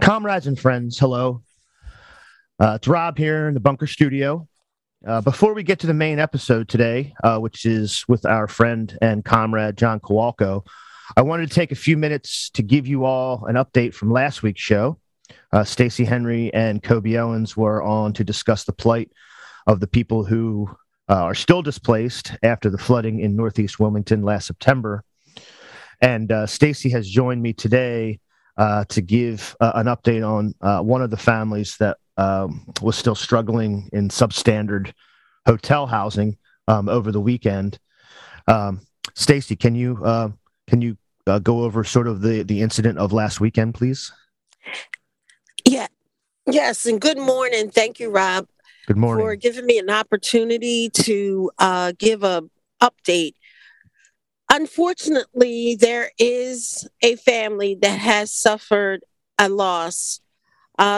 Comrades and friends, hello. It's Rob here in the Bunker Studio. Before we get to the main episode today, which is with our friend and comrade John Kowalko, I wanted to take a few minutes to give you all an update from last week's show. Stacey Henry and Kobe Owens were on to discuss the plight of the people who are still displaced after the flooding in Northeast Wilmington last September. And Stacey has joined me today to give an update on one of the families that was still struggling in substandard hotel housing over the weekend. Stacey, can you go over sort of the incident of last weekend, please? Yes, and good morning. Thank you, Rob. Good morning. For giving me an opportunity to give an update. Unfortunately, there is a family that has suffered a loss.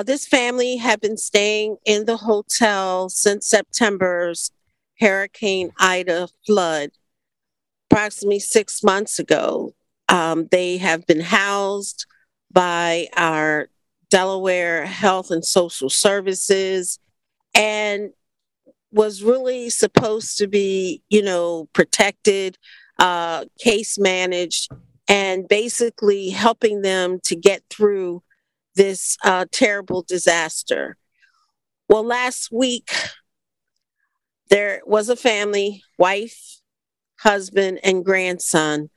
This family had been staying in the hotel since September's Hurricane Ida flood, approximately 6 months ago. They have been housed by our Delaware Health and Social Services and was really supposed to be, protected, case managed, and basically helping them to get through this terrible disaster. Well, last week, there was a family, wife, husband, and grandson.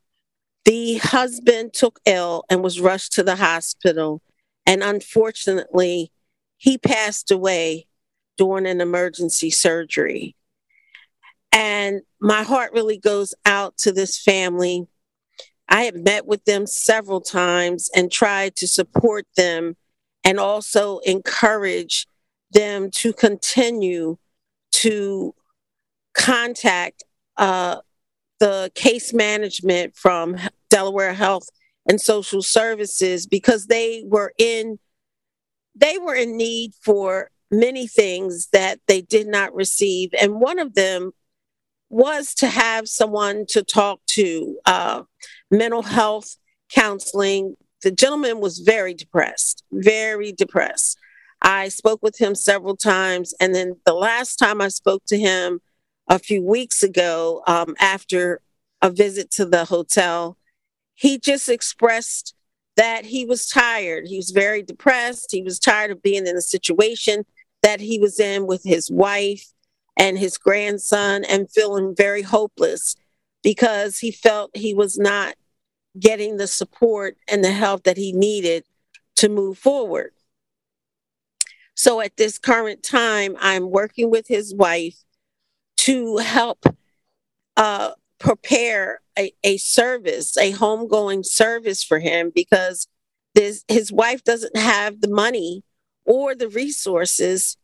The husband took ill and was rushed to the hospital. And unfortunately, he passed away during an emergency surgery. And my heart really goes out to this family. I have met with them several times and tried to support them and also encourage them to continue to contact the case management from Delaware Health and Social Services, because they were in need for many things that they did not receive. And one of them was to have someone to talk to, mental health counseling. The gentleman was very depressed. I spoke with him several times. And then the last time I spoke to him a few weeks ago, after a visit to the hotel, he just expressed that he was tired. He was very depressed. He was tired of being in the situation that he was in with his wife and his grandson, and feeling very hopeless because he felt he was not getting the support and the help that he needed to move forward. So at this current time, I'm working with his wife to help prepare a service, a homegoing service for him, because his wife doesn't have the money or the resources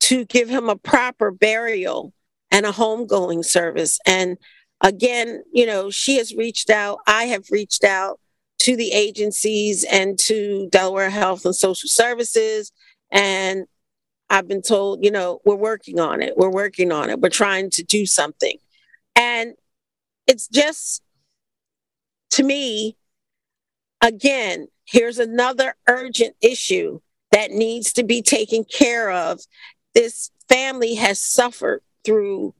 to give him a proper burial and a homegoing service. And again, she has reached out. I have reached out to the agencies and to Delaware Health and Social Services. And I've been told, we're working on it. We're trying to do something. And it's just, to me, again, here's another urgent issue that needs to be taken care of. This family has suffered through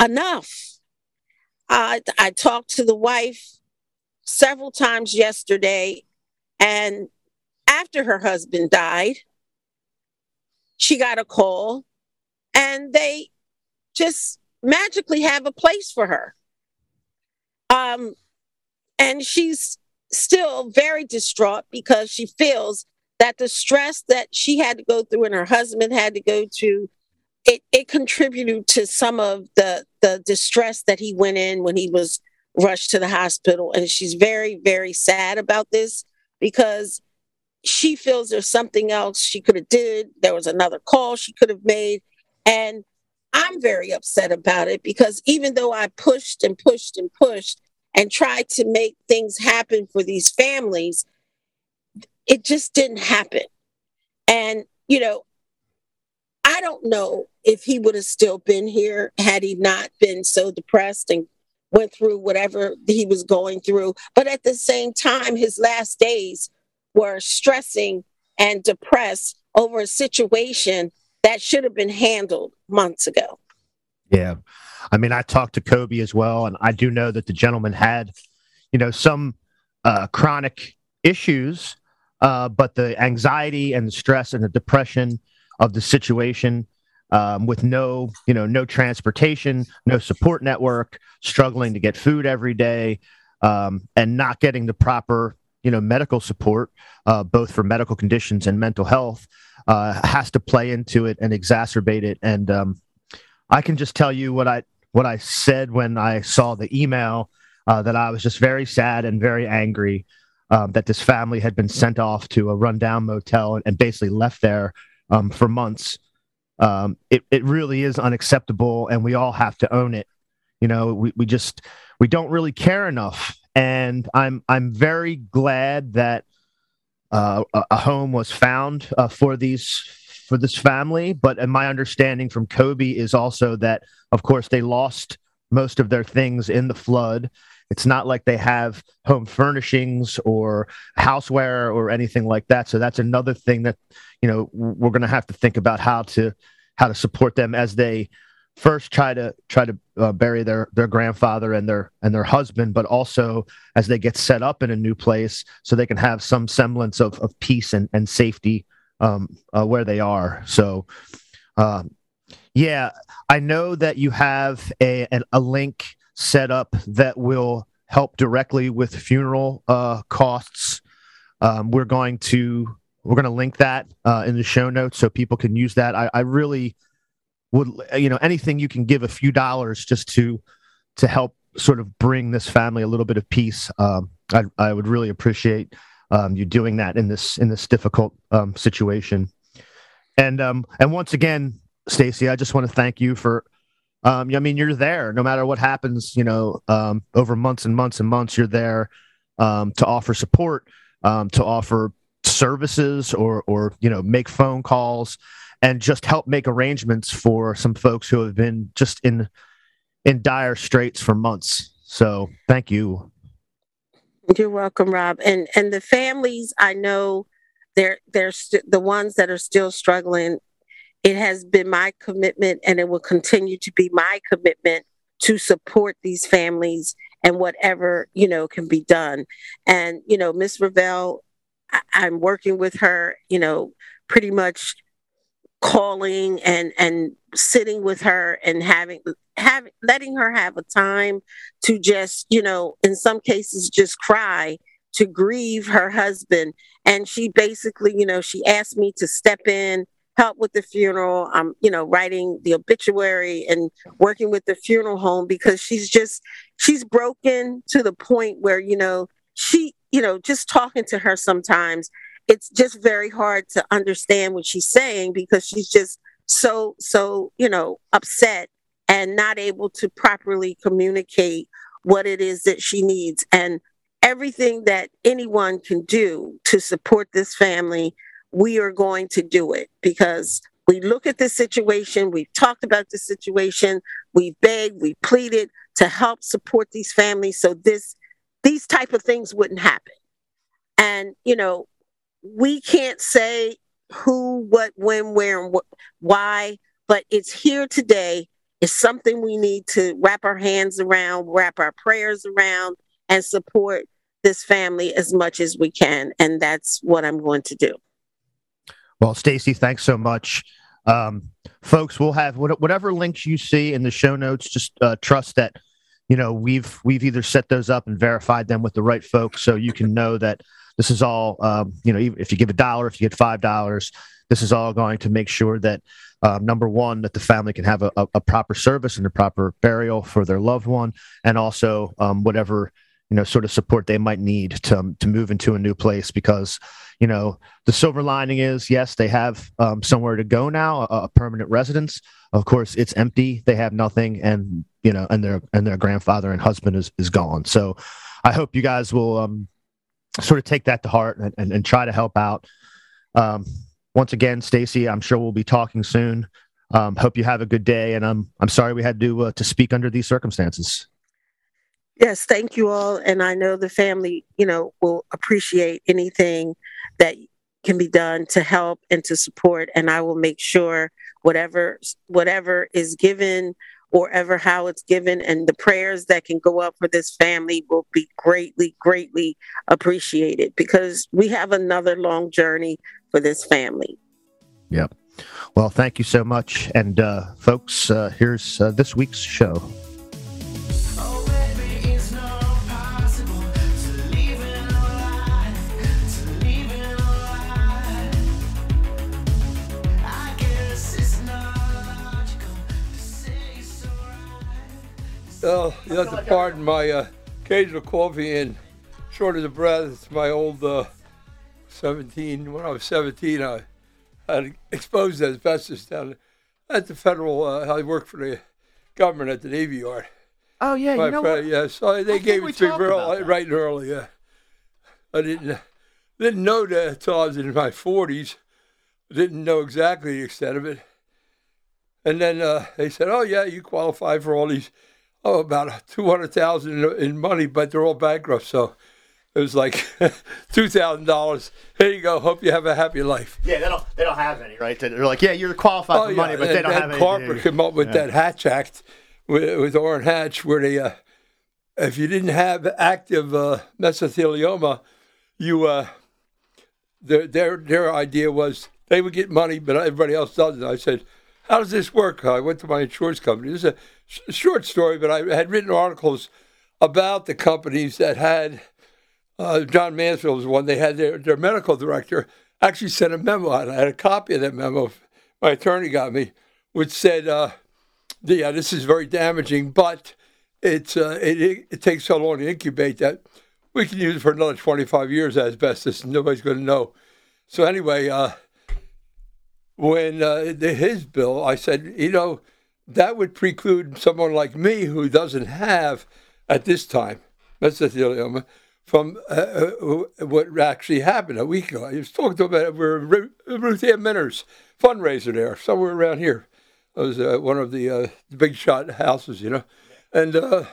enough. I talked to the wife several times yesterday, and after her husband died, she got a call, and they just magically have a place for her. And she's still very distraught because she feels that the stress that she had to go through and her husband had to go to, it contributed to some of the distress that he went in when he was rushed to the hospital. And she's very, very sad about this because she feels there's something else she could have did. There was another call she could have made. And I'm very upset about it because even though I pushed and tried to make things happen for these families, it just didn't happen. And, I don't know if he would have still been here had he not been so depressed and went through whatever he was going through. But at the same time, his last days were stressing and depressed over a situation that should have been handled months ago. Yeah. I mean, I talked to Kobe as well, and I do know that the gentleman had, you know, some chronic issues, but the anxiety and the stress and the depression of the situation, with no, you know, no transportation, no support network, struggling to get food every day, and not getting the proper, you know, medical support, both for medical conditions and mental health, has to play into it and exacerbate it. And I can just tell you what I said when I saw the email, that I was just very sad and very angry that this family had been sent off to a rundown motel and basically left there for months. It really is unacceptable, and we all have to own it. You know, we don't really care enough. And I'm very glad that a home was found for this family. But my understanding from Kobe is also that, of course, they lost most of their things in the flood. It's not like they have home furnishings or houseware or anything like that. So that's another thing that, you know, we're going to have to think about how to support them as they first try to bury their grandfather and their husband, but also as they get set up in a new place so they can have some semblance of peace and safety where they are. So, yeah, I know that you have a link set up that will help directly with funeral costs. We're going to link that in the show notes so people can use that. I really would, you know, anything you can give a few dollars just to help sort of bring this family a little bit of peace. I would really appreciate you doing that in this difficult situation. And once again, Stacey, I just want to thank you for, I mean, you're there no matter what happens, you know, over months and months and months, you're there to offer support, to offer services or, you know, make phone calls and just help make arrangements for some folks who have been just in dire straits for months. So thank you. You're welcome, Rob. And the families, I know they're the ones that are still struggling. It has been my commitment, and it will continue to be my commitment, to support these families and whatever, you know, can be done. And, you know, Ms. Revel, I'm working with her, you know, pretty much calling and sitting with her and letting her have a time to just, you know, in some cases just cry, to grieve her husband. And she basically, you know, she asked me to step in, help with the funeral. I'm, you know, writing the obituary and working with the funeral home, because she's broken to the point where, you know, she, you know, just talking to her sometimes, it's just very hard to understand what she's saying, because she's just so, you know, upset and not able to properly communicate what it is that she needs. And everything that anyone can do to support this family, we are going to do it, because we look at this situation, we've talked about this situation, we begged, we pleaded to help support these families so these type of things wouldn't happen. And, you know, we can't say who, what, when, where, and why, but it's here today. It's something we need to wrap our hands around, wrap our prayers around, and support this family as much as we can. And that's what I'm going to do. Well, Stacey, thanks so much. Folks, we'll have whatever links you see in the show notes. Just trust that, you know, we've either set those up and verified them with the right folks, so you can know that this is all, you know, if you give $1, if you get $5, this is all going to make sure that, number one, that the family can have a proper service and a proper burial for their loved one, and also whatever, you know, sort of support they might need to move into a new place. Because, you know, the silver lining is, yes, they have somewhere to go now, a permanent residence. Of course, it's empty. They have nothing. And, you know, and their grandfather and husband is gone. So I hope you guys will sort of take that to heart and try to help out. Once again, Stacey, I'm sure we'll be talking soon. Hope you have a good day. And I'm sorry we had to speak under these circumstances. Yes, thank you all. And I know the family, you know, will appreciate anything that can be done to help and to support. And I will make sure whatever is given or ever how it's given and the prayers that can go up for this family will be greatly, greatly appreciated, because we have another long journey for this family. Yep. Well, thank you so much. And folks, here's this week's show. Oh, you'll have to pardon my occasional coffee and shortness of breath. It's my old 17. When I was 17, I had exposed asbestos down at the federal. I worked for the government at the Navy Yard. Oh yeah, my friend, yeah. So they gave it to me right and early. Yeah, I didn't know that until I was in my 40s. Didn't know exactly the extent of it. And then they said, "Oh yeah, you qualify for all these." Oh, about $200,000 in money, but they're all bankrupt. So it was like $2,000. Here you go. Hope you have a happy life. Yeah, they don't have any, right? They're like, yeah, you're qualified for money, but they don't have any. Corporate came up with that Hatch Act with Orrin Hatch, where they, if you didn't have active mesothelioma, you their idea was they would get money, but everybody else doesn't. I said, how does this work? I went to my insurance company. This is a short story, but I had written articles about the companies that had, John Mansfield was one, they had their medical director actually sent a memo out. I had a copy of that memo my attorney got me, which said, yeah, this is very damaging, but it takes so long to incubate that we can use it for another 25 years asbestos, and nobody's going to know. So anyway, when his bill, I said, you know, that would preclude someone like me who doesn't have, at this time, mesothelioma, from what actually happened a week ago. I was talking to him about Ruth Ann Minner's fundraiser there, somewhere around here. It was one of the big shot houses, you know. And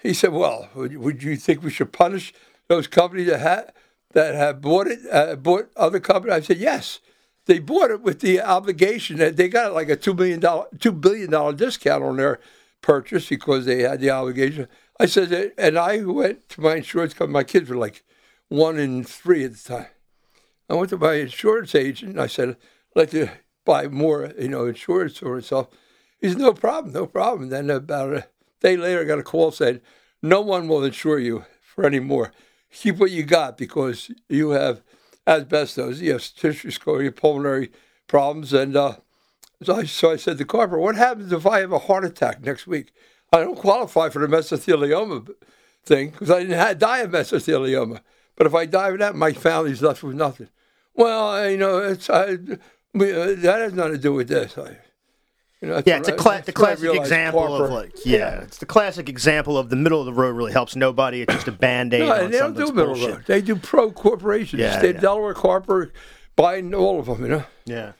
he said, well, would you think we should punish those companies that have bought other companies? I said, yes. They bought it with the obligation that they got like a $2 billion discount on their purchase because they had the obligation. I said that, and I went to my insurance company. My kids were like 1 and 3 at the time. I went to my insurance agent and I said, I'd like to buy more, you know, insurance for myself. He said, no problem. Then about a day later, I got a call saying, no one will insure you for any more. Keep what you got because you have asbestos, yes, tissue scoria, pulmonary problems. And so I said to Carper, what happens if I have a heart attack next week? I don't qualify for the mesothelioma thing because I didn't die of mesothelioma. But if I die of that, my family's left with nothing. Well, you know, that has nothing to do with this. It's the classic example of it's the classic example of the middle of the road really helps nobody. It's just a Band-Aid. No, they don't do middle of the road. They do pro corporations. Yeah, Delaware, Carper, Biden, all of them, you know. Yeah.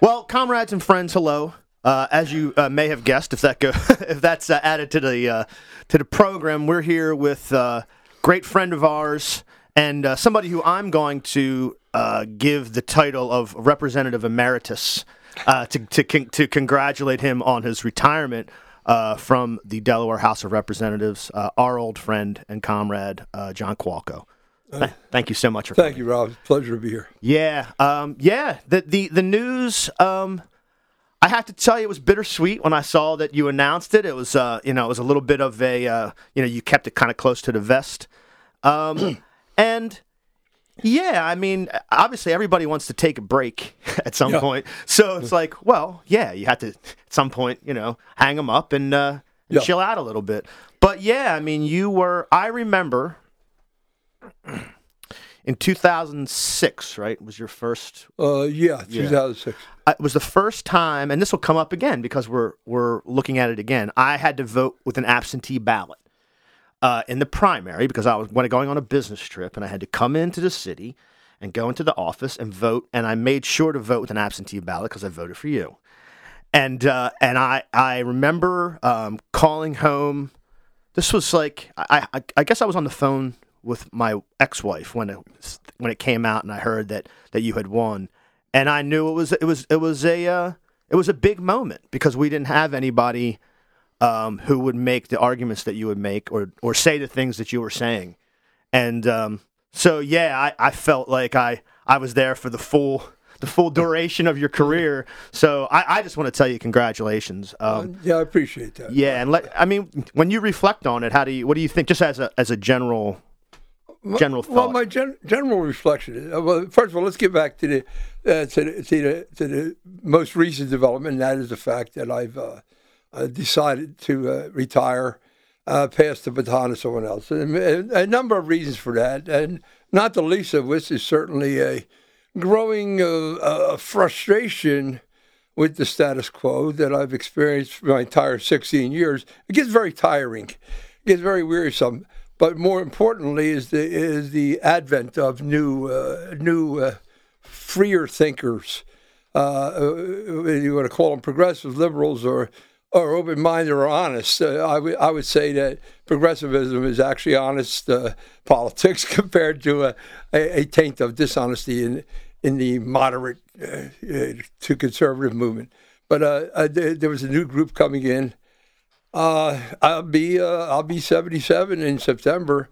Well, comrades and friends, hello. As you may have guessed, if that's added to the program, we're here with a great friend of ours and somebody who I'm going to give the title of Representative Emeritus. To congratulate him on his retirement from the Delaware House of Representatives, our old friend and comrade, John Kowalko. Thank you so much for coming. Thank you, Rob. Pleasure to be here. Yeah. The news, I have to tell you, it was bittersweet when I saw that you announced it. It was, it was a little bit of a, you kept it kind of close to the vest. And... yeah, I mean, obviously everybody wants to take a break at some point. So it's like, well, yeah, you have to at some point, you know, hang them up and chill out a little bit. But yeah, I mean, I remember in 2006, right, was your first... 2006. It was the first time, and this will come up again because we're looking at it again, I had to vote with an absentee ballot. In the primary, because I was going on a business trip, and I had to come into the city and go into the office and vote, and I made sure to vote with an absentee ballot because I voted for you. And I remember calling home. This was like I guess I was on the phone with my ex-wife when it came out and I heard that you had won, and I knew it was a big moment because we didn't have anybody who would make the arguments that you would make or say the things that you were saying, and so yeah, I felt like I was there for the full duration of your career. So I just want to tell you congratulations. Yeah, I appreciate that. Yeah, and when you reflect on it, what do you think, just as a general thought? Well, my general reflection is, well, first of all, let's get back to the most recent development, and that is the fact that I've decided to retire, pass the baton to someone else. And a number of reasons for that, and not the least of which is certainly a growing frustration with the status quo that I've experienced for my entire 16 years. It gets very tiring. It gets very wearisome. But more importantly is the advent of new freer thinkers. You want to call them progressive liberals or open-minded or honest. I would say that progressivism is actually honest politics compared to a taint of dishonesty in the moderate to conservative movement. But there was a new group coming in. I'll be 77 in September,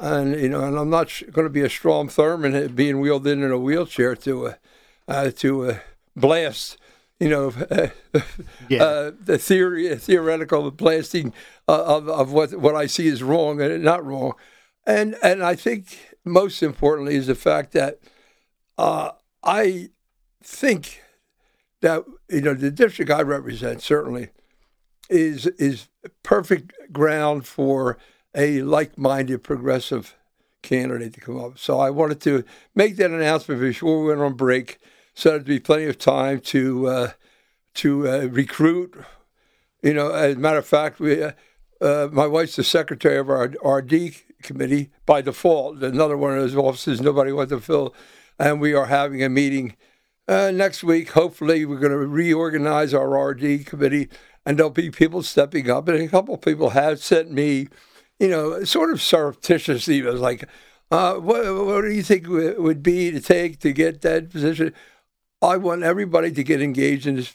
and I'm not going to be a Strom Thurmond being wheeled in a wheelchair to blast. The theoretical blasting of what I see is wrong and not wrong, and I think most importantly is the fact that I think that the district I represent certainly is perfect ground for a like-minded progressive candidate to come up. So I wanted to make that announcement before we went on break. So there'd be plenty of time to recruit. As a matter of fact, we, my wife's the secretary of our RD committee by default. Another one of those offices nobody wants to fill, and we are having a meeting next week. Hopefully, we're going to reorganize our RD committee, and there'll be people stepping up. And a couple of people have sent me, sort of surreptitious emails like, "What do you think it would be to take to get that position?" I want everybody to get engaged in this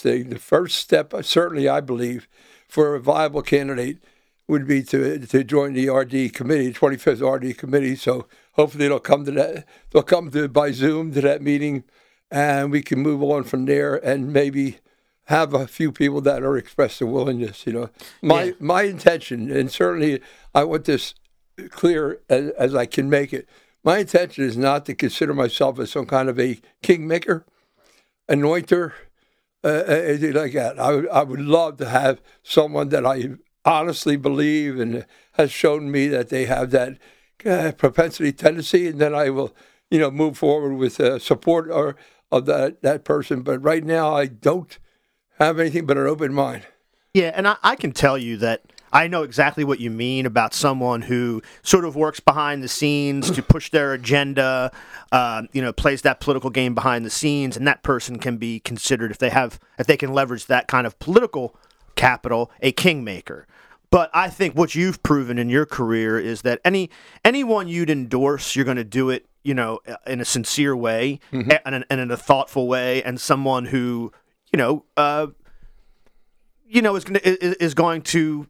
thing. The first step, certainly I believe, for a viable candidate would be to join the RD committee, 25th RD committee. So hopefully it'll come to that. They'll come to by Zoom to that meeting, and we can move on from there and maybe have a few people that are expressed a willingness. My intention, and certainly I want this clear as I can make it. My intention is not to consider myself as some kind of a kingmaker, anointer, anything like that. I would love to have someone that I honestly believe and has shown me that they have that propensity tendency, and then I will, move forward with support of that person. But right now, I don't have anything but an open mind. Yeah, and I can tell you that I know exactly what you mean about someone who sort of works behind the scenes to push their agenda, plays that political game behind the scenes, and that person can be considered, if they can leverage that kind of political capital, a kingmaker. But I think what you've proven in your career is that anyone you'd endorse, you're going to do it, in a sincere way, mm-hmm. and in a thoughtful way, and someone who, is going to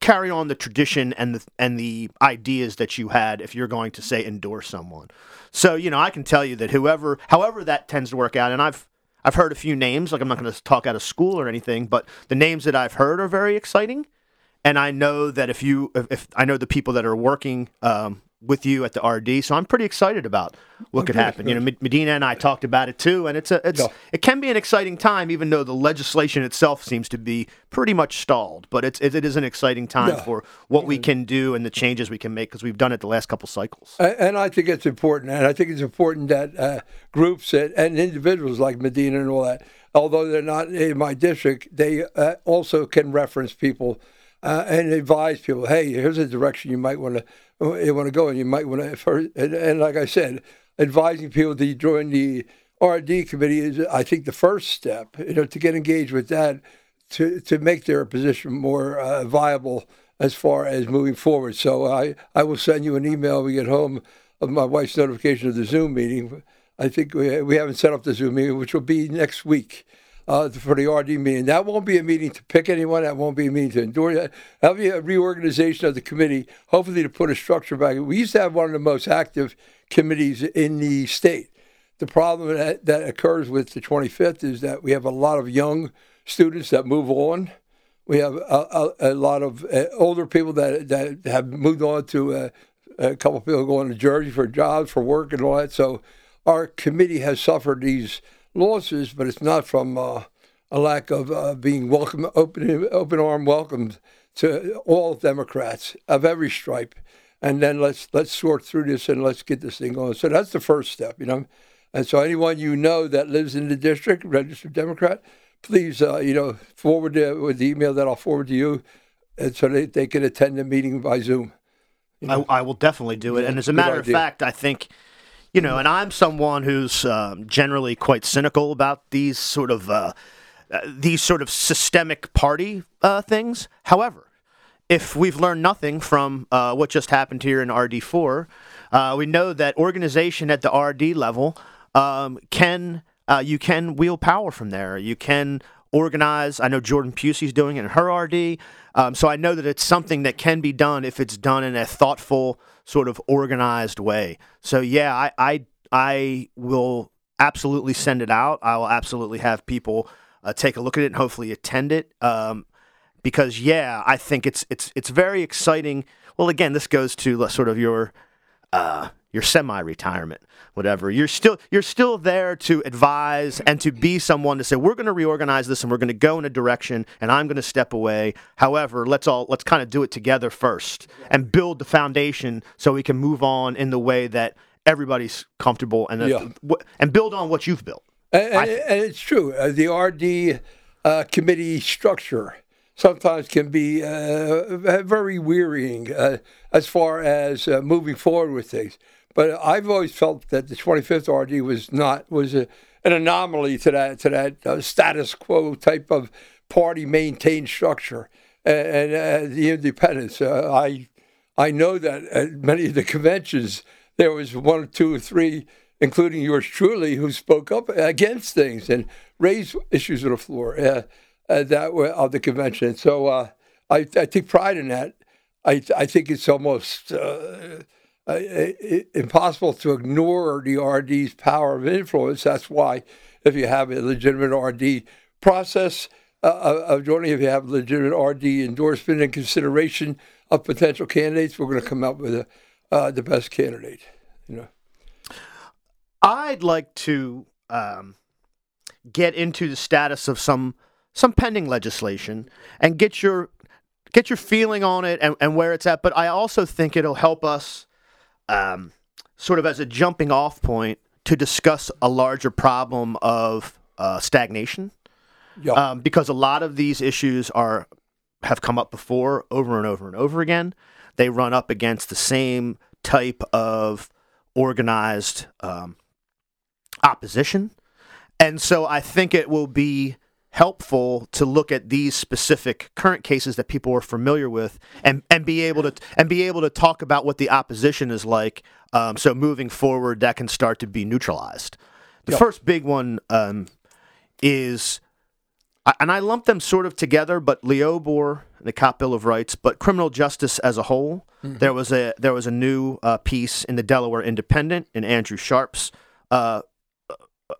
carry on the tradition and the ideas that you had if you're going to say endorse someone. So, I can tell you that however that tends to work out, and I've heard a few names, like I'm not going to talk out of school or anything, but the names that I've heard are very exciting. And I know that if I know the people that are working with you at the RD, so I'm pretty excited about what could happen. Medina and I talked about it too, and it can be an exciting time, even though the legislation itself seems to be pretty much stalled. But it is an exciting time for what we can do and the changes we can make, because we've done it the last couple cycles. And I think it's important, that groups and individuals like Medina and all that, although they're not in my district, they also can reference people and advise people. Hey, here's a direction you might want to. You want to go, and you might want to first. And like I said, advising people to join the R&D committee is, I think, the first step. To get engaged with that, to make their position more viable as far as moving forward. So I will send you an email when we get home of my wife's notification of the Zoom meeting. I think we haven't set up the Zoom meeting, which will be next week for the RD meeting. That won't be a meeting to pick anyone. That won't be a meeting to endorse. That'll be a reorganization of the committee, hopefully to put a structure back. We used to have one of the most active committees in the state. The problem that occurs with the 25th is that we have a lot of young students that move on. We have a lot of older people that have moved on to a couple of people going to Jersey for jobs, for work and all that. So our committee has suffered these losses, but it's not from a lack of being welcome, open-armed welcomed to all Democrats of every stripe. And then let's sort through this and let's get this thing going. So that's the first step, you know. And so anyone you know that lives in the district, registered Democrat, please, forward with the email that I'll forward to you, and so they can attend the meeting by Zoom. You know? I will definitely do it. Yeah, and as a matter of fact, I think, and I'm someone who's generally quite cynical about these sort of systemic party things. However, if we've learned nothing from what just happened here in RD4, we know that organization at the RD level you can wield power from there. You can organize. I know Jordan Pusey's doing it in her RD. So I know that it's something that can be done if it's done in a thoughtful, sort of organized way. So yeah, I will absolutely send it out. I will absolutely have people take a look at it and hopefully attend it. Because yeah, I think it's very exciting. Well, again, this goes to sort of your semi-retirement, whatever. You're still there to advise and to be someone to say, we're going to reorganize this and we're going to go in a direction and I'm going to step away. However, let's kind of do it together first and build the foundation so we can move on in the way that everybody's comfortable and build on what you've built. And it's true. The RD committee structure sometimes can be very wearying as far as moving forward with things. But I've always felt that the 25th RD was an anomaly to that status quo type of party maintained structure and the independents. I know that at many of the conventions there was one, two, or three, including yours truly, who spoke up against things and raised issues on the floor. That were of the convention. So I take pride in that. I think it's almost impossible to ignore the RD's power of influence. That's why if you have a legitimate RD process of joining, if you have a legitimate RD endorsement and consideration of potential candidates, we're going to come up with the best candidate. I'd like to get into the status of some pending legislation and get your feeling on it and where it's at. But I also think it'll help us sort of as a jumping off point to discuss a larger problem of stagnation. Yep. Because a lot of these issues have come up before over and over and over again. They run up against the same type of organized opposition. And so I think it will be helpful to look at these specific current cases that people are familiar with, and be able to talk about what the opposition is like. So moving forward, that can start to be neutralized. The first big one is, and I lump them sort of together, but Leobor and the Cop Bill of Rights, but criminal justice as a whole. Mm-hmm. There was a new piece in the Delaware Independent in Andrew Sharp's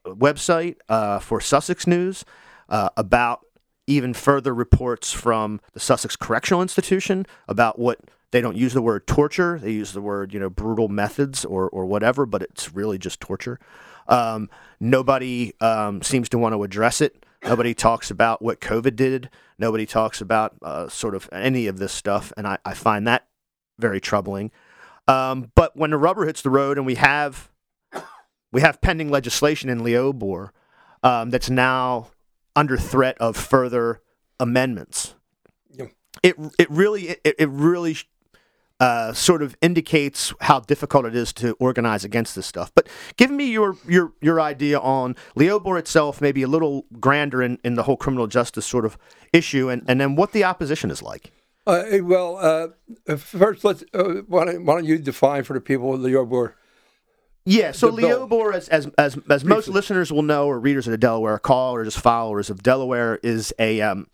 website for Sussex News. About even further reports from the Sussex Correctional Institution about what they don't use the word torture. They use the word, brutal methods or whatever, but it's really just torture. Nobody seems to want to address it. Nobody talks about what COVID did. Nobody talks about sort of any of this stuff. And I find that very troubling. But when the rubber hits the road and we have pending legislation in Leobor that's now under threat of further amendments, it really sort of indicates how difficult it is to organize against this stuff. But give me your idea on Leobor itself, maybe a little grander in the whole criminal justice sort of issue, and then what the opposition is like. First, why don't you define for the people Leobor? Yeah, so Leobor, as most listeners will know, or readers of the Delaware Call, or just followers of Delaware, is a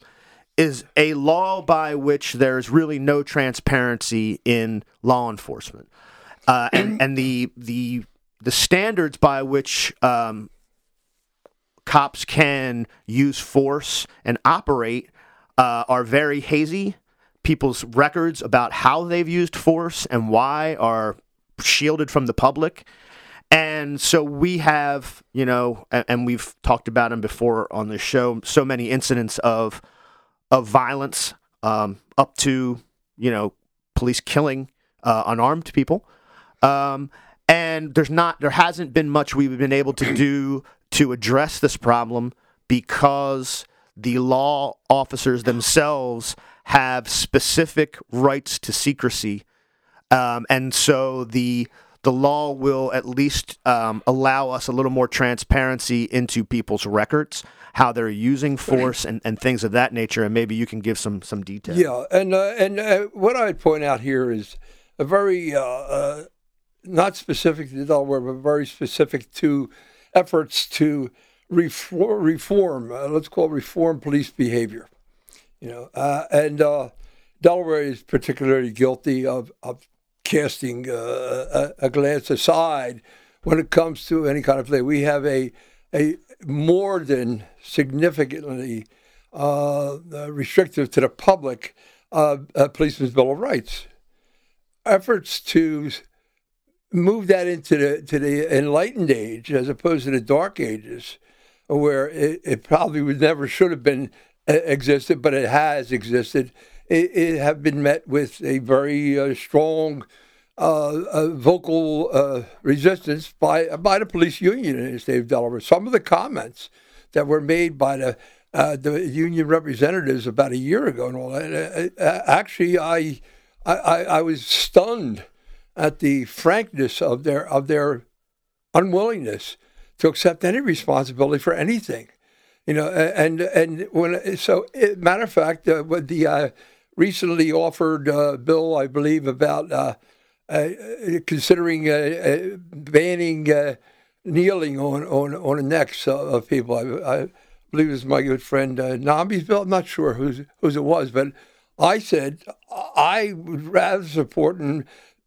law by which there is really no transparency in law enforcement, and the standards by which cops can use force and operate are very hazy. People's records about how they've used force and why are shielded from the public. And so we have, and we've talked about them before on the show, so many incidents of violence, up to, police killing unarmed people. And there hasn't been much we've been able to do to address this problem, because the law officers themselves have specific rights to secrecy, and so the law will at least allow us a little more transparency into people's records, how they're using force, and things of that nature. And maybe you can give some detail. Yeah, and what I'd point out here is a very not specific to Delaware, but very specific to efforts to reform. Let's call it reform police behavior. Delaware is particularly guilty of casting a glance aside when it comes to any kind of play. We have a more than significantly restrictive to the public Policeman's Bill of Rights. Efforts to move that into the enlightened age, as opposed to the dark ages, where it probably would never should have been existed, but it has existed. It have been met with a very strong vocal resistance by the police union in the state of Delaware. Some of the comments that were made by the union representatives about a year ago and all that. Actually, I was stunned at the frankness of their unwillingness to accept any responsibility for anything. Matter of fact, with the recently offered bill, I believe, about considering banning kneeling on the necks of people. I believe it was my good friend Nambi's bill. I'm not sure whose it was, but I said I would rather support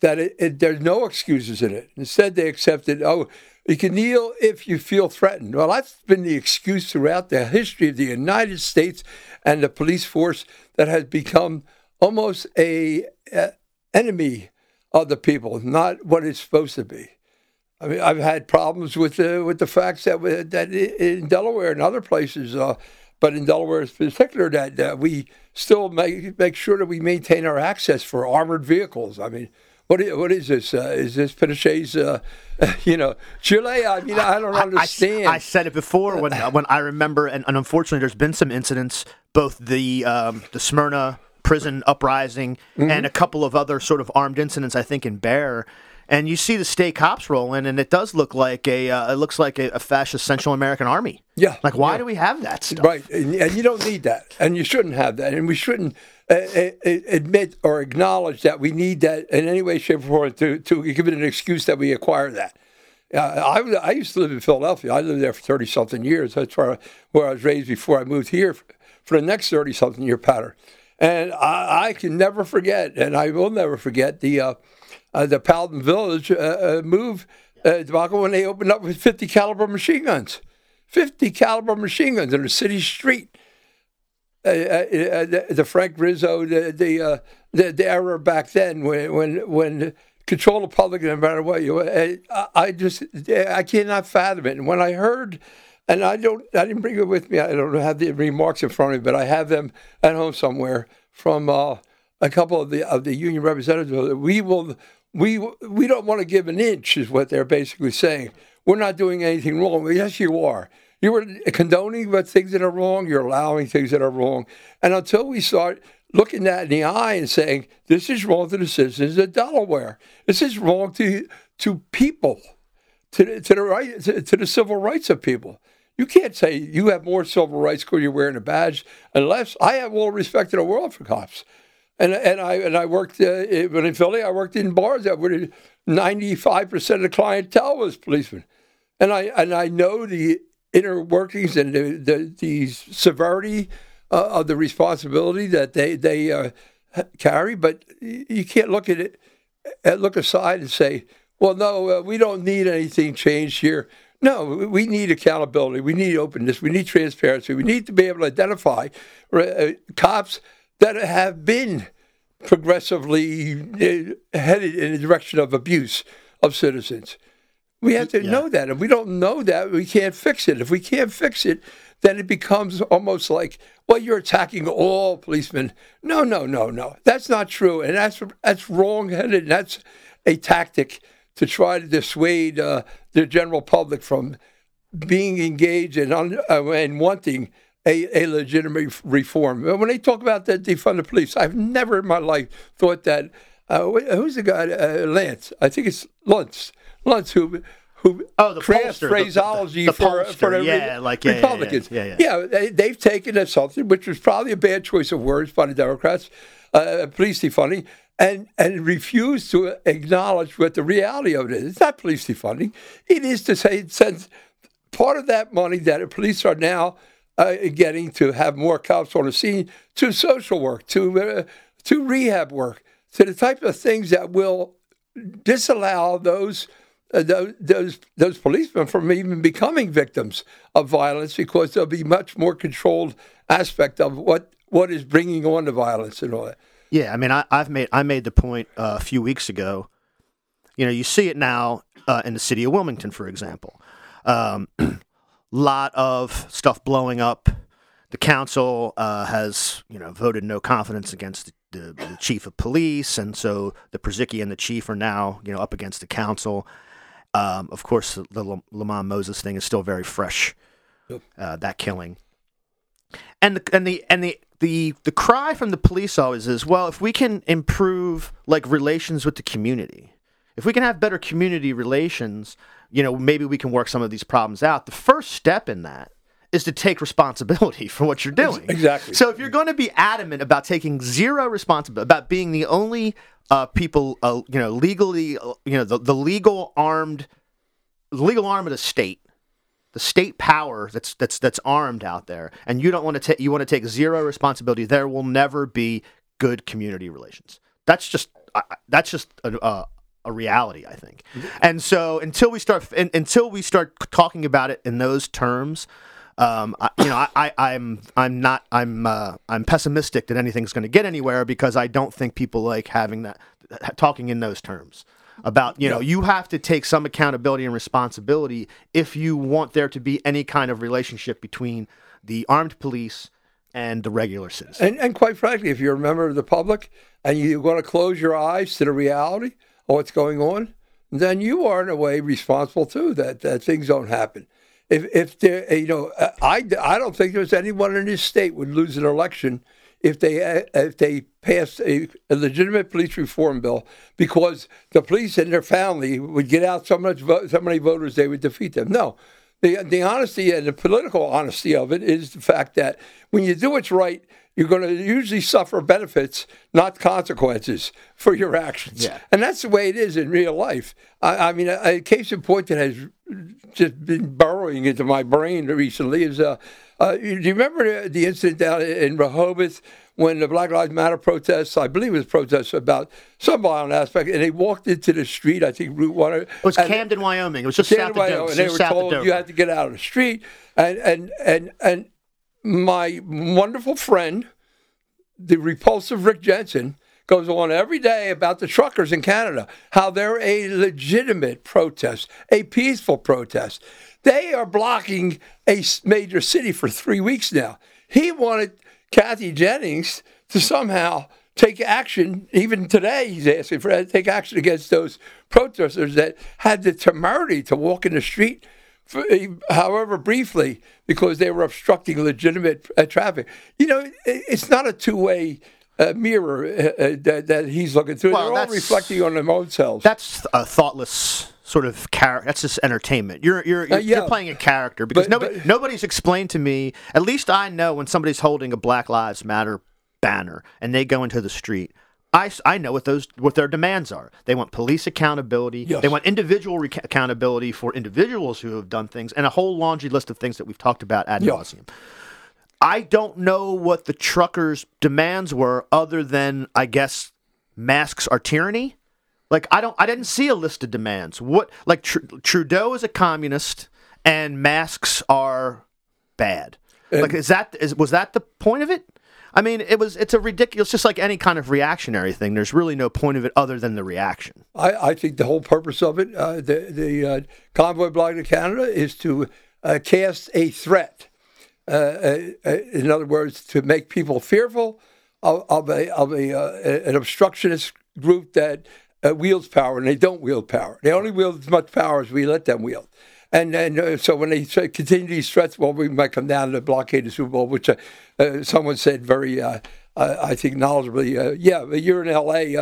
that there's no excuses in it. Instead, they accepted, you can kneel if you feel threatened. Well, that's been the excuse throughout the history of the United States and the police force, that has become almost an enemy of the people, not what it's supposed to be. I mean, I've had problems with the facts that in Delaware and other places, but in Delaware in particular, that we still make sure that we maintain our access for armored vehicles. I mean, what is this? Is this Pinochet's, Chile? I mean, I don't understand. I said it before when I remember, and unfortunately there's been some incidents, both the Smyrna prison uprising, mm-hmm. and a couple of other sort of armed incidents, I think, in Bear. And you see the state cops roll in, and it does look like a fascist Central American army. Yeah. Like, why do we have that stuff? Right, and you don't need that, and you shouldn't have that, and we shouldn't admit or acknowledge that we need that in any way, shape, or form to give it an excuse that we acquire that. I used to live in Philadelphia. I lived there for 30-something years. That's where I was raised before I moved here for the next 30-something year pattern. And I can never forget, and I will never forget, the Paladin Village move debacle when they opened up with 50-caliber machine guns. 50-caliber machine guns in a city street. The Frank Rizzo, the era back then when control the public, no matter what you, I cannot fathom it. And when I heard, and I didn't bring it with me. I don't have the remarks in front of me, but I have them at home somewhere from a couple of the union representatives. We don't want to give an inch, is what they're basically saying. We're not doing anything wrong. Well, yes, you are. You were condoning things that are wrong. You're allowing things that are wrong. And until we start looking that in the eye and saying, this is wrong to the citizens of Delaware. This is wrong to people, to the civil rights of people. You can't say you have more civil rights because you're wearing a badge, unless I have all respect in the world for cops. And I worked when in Philly. I worked in bars. I would 95% of the clientele was policemen, and I know the inner workings and the severity of the responsibility that they carry. But you can't look at it, look aside and say, "Well, no, we don't need anything changed here." No, we need accountability. We need openness. We need transparency. We need to be able to identify cops that have been progressively headed in the direction of abuse of citizens. We have to know that. If we don't know that, we can't fix it. If we can't fix it, then it becomes almost like, well, you're attacking all policemen. No, no, no, no. That's not true, and that's wrong-headed, and that's a tactic to try to dissuade the general public from being engaged and wanting a legitimate reform. When they talk about that defund the police, I've never in my life thought that. Who's the guy? Lance. I think it's Luntz. Luntz who crafts phraseology for Republicans. They've taken a something which was probably a bad choice of words by the Democrats, police defunding, and refused to acknowledge what the reality of it is. It's not police defunding. It is to say it sends part of that money that the police are now getting to have more cops on the scene, to social work, to rehab work, to the type of things that will disallow those policemen from even becoming victims of violence, because there'll be much more controlled aspect of what is bringing on the violence and all that. Yeah, I mean, I made the point a few weeks ago. You know, you see it now in the city of Wilmington, for example. Lot of stuff blowing up. The council has, voted no confidence against the chief of police, and so the Przicki and the chief are now, up against the council. Of course, the Lamont Moses thing is still very fresh. That killing, and the cry from the police always is, well, if we can improve relations with the community, if we can have better community relations, maybe we can work some of these problems out. The first step in that is to take responsibility for what you're doing. Exactly. So if you're going to be adamant about taking zero responsibility, about being the only people, legally, the legal arm of the state, the state power that's armed out there, and you don't want to take, you want to take zero responsibility, there will never be good community relations. That's just a reality, I think. And so until we start talking about it in those terms, I'm pessimistic that anything's going to get anywhere, because I don't think people like having that, talking in those terms about, you have to take some accountability and responsibility if you want there to be any kind of relationship between the armed police and the regular citizen. And quite frankly, if you're a member of the public and you're going to close your eyes to the reality, what's going on, then you are in a way responsible too that things don't happen. If there, I don't think there's anyone in this state would lose an election if they passed a legitimate police reform bill, because the police and their family would get out so many voters they would defeat them. No, the honesty and the political honesty of it is the fact that when you do what's right, you're going to usually suffer benefits, not consequences, for your actions. Yeah. And that's the way it is in real life. I mean, a case in point that has just been burrowing into my brain recently is, do you remember the incident down in Rehoboth when the Black Lives Matter protests, I believe it was protests about some violent aspect, and they walked into the street, I think Route 1. It was Camden, Wyoming. It was just Camden, south of Dover. And they were told you had to get out of the street, and my wonderful friend, the repulsive Rick Jensen, goes on every day about the truckers in Canada, how they're a legitimate protest, a peaceful protest. They are blocking a major city for 3 weeks now. He wanted Kathy Jennings to somehow take action. Even today, he's asking for her to take action against those protesters that had the temerity to walk in the street, however briefly, because they were obstructing legitimate traffic. It's not a two-way mirror that he's looking through. Well, they're all reflecting on their own selves. That's a thoughtless sort of character. That's just entertainment. You're playing a character, because nobody's explained to me. At least I know when somebody's holding a Black Lives Matter banner and they go into the street, I know what their demands are. They want police accountability. Yes. They want individual accountability for individuals who have done things, and a whole laundry list of things that we've talked about ad nauseum. Yes. I don't know what the truckers' demands were, other than, I guess, masks are tyranny. Like, I didn't see a list of demands. What, like, Trudeau is a communist and masks are bad. And like, was that the point of it? I mean, it's a ridiculous, just like any kind of reactionary thing. There's really no point of it other than the reaction. I think the whole purpose of it, the Convoy Blog to Canada, is to cast a threat. In other words, to make people fearful of an obstructionist group that wields power, and they don't wield power. They only wield as much power as we let them wield. And then, so when they continue these threats, well, we might come down to blockade the Super Bowl, which someone said very, I think, knowledgeably, yeah, but you're in L.A., you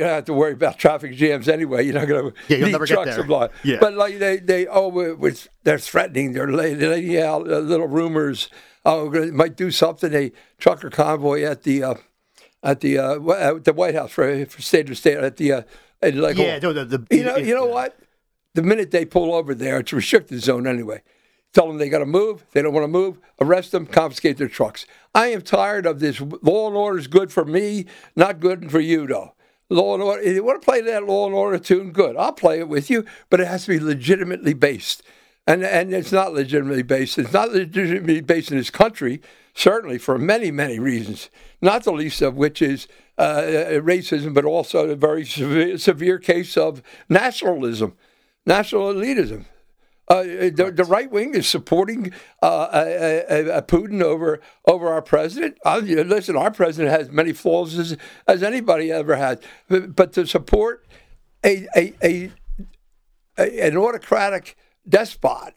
don't have to worry about traffic jams anyway. You're not going to need trucks to block. Yeah. But like they're threatening. They're laying out little rumors. Oh, they might do something. A trucker convoy at the White House for state to state at the what? The minute they pull over there, it's a restricted zone anyway. Tell them they got to move. They don't want to move. Arrest them. Confiscate their trucks. I am tired of this. Law and order is good for me, not good for you, though. Law and order. If you want to play that law and order tune, good. I'll play it with you, but it has to be legitimately based. And it's not legitimately based. It's not legitimately based in this country, certainly for many, many reasons, not the least of which is racism, but also a very severe case of nationalism. National elitism. The right wing is supporting Putin over our president. Listen, our president has many flaws as anybody ever has, but to support an autocratic despot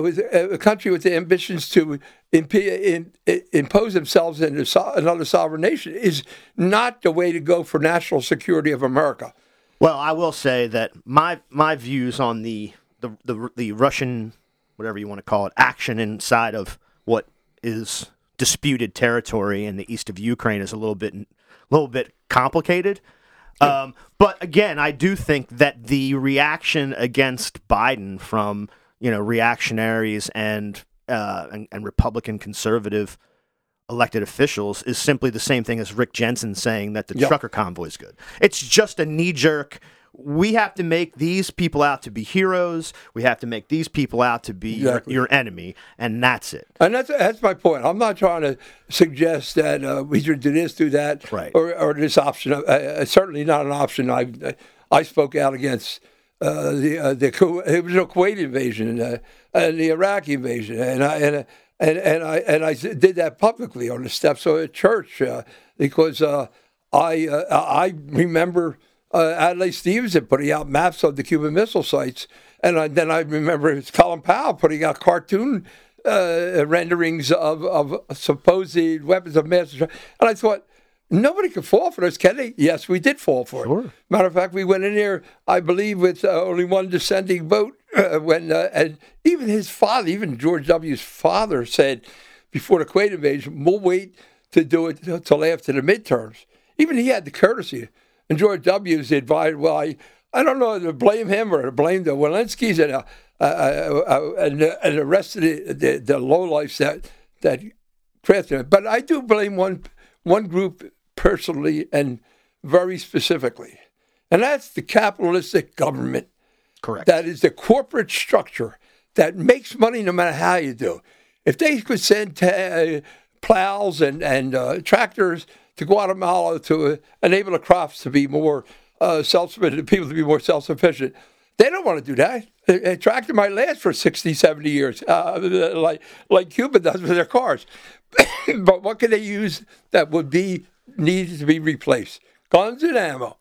with a country with the ambitions to impose themselves into another sovereign nation is not the way to go for national security of America. Well, I will say that my views on the Russian, whatever you want to call it, action inside of what is disputed territory in the east of Ukraine is a little bit complicated. Yeah. But again, I do think that the reaction against Biden from reactionaries and Republican conservative elected officials is simply the same thing as Rick Jensen saying that the trucker convoy is good. It's just a knee-jerk, we have to make these people out to be heroes, we have to make these people out to be your enemy, and that's it. And that's my point. I'm not trying to suggest that we should do this, do that, right, or this option. Certainly not an option. I spoke out against it was a Kuwait invasion and the Iraq invasion, and I did that publicly on the steps of a church because I remember Adlai Stevenson putting out maps of the Cuban missile sites, and then I remember Colin Powell putting out cartoon renderings of supposed weapons of mass destruction, and I thought, nobody could fall for this, can they? Yes, we did fall for it. Matter of fact, we went in there, I believe, with only one descending boat. And even his father, even George W.'s father, said before the Kuwait invasion, we'll wait to do it till after the midterms. Even he had the courtesy. And George W.'s advised, well, I don't know to blame him or to blame the Walensky's and the rest of the lowlifes that crafted it. But I do blame one group personally and very specifically, and that's the capitalistic government. Correct. That is the corporate structure that makes money no matter how you do. If they could send plows and tractors to Guatemala to enable the crops to be more self-sufficient, people to be more self-sufficient, they don't want to do that. A tractor might last for 60, 70 years, like Cuba does with their cars. But what can they use that would be needed to be replaced? Guns and ammo.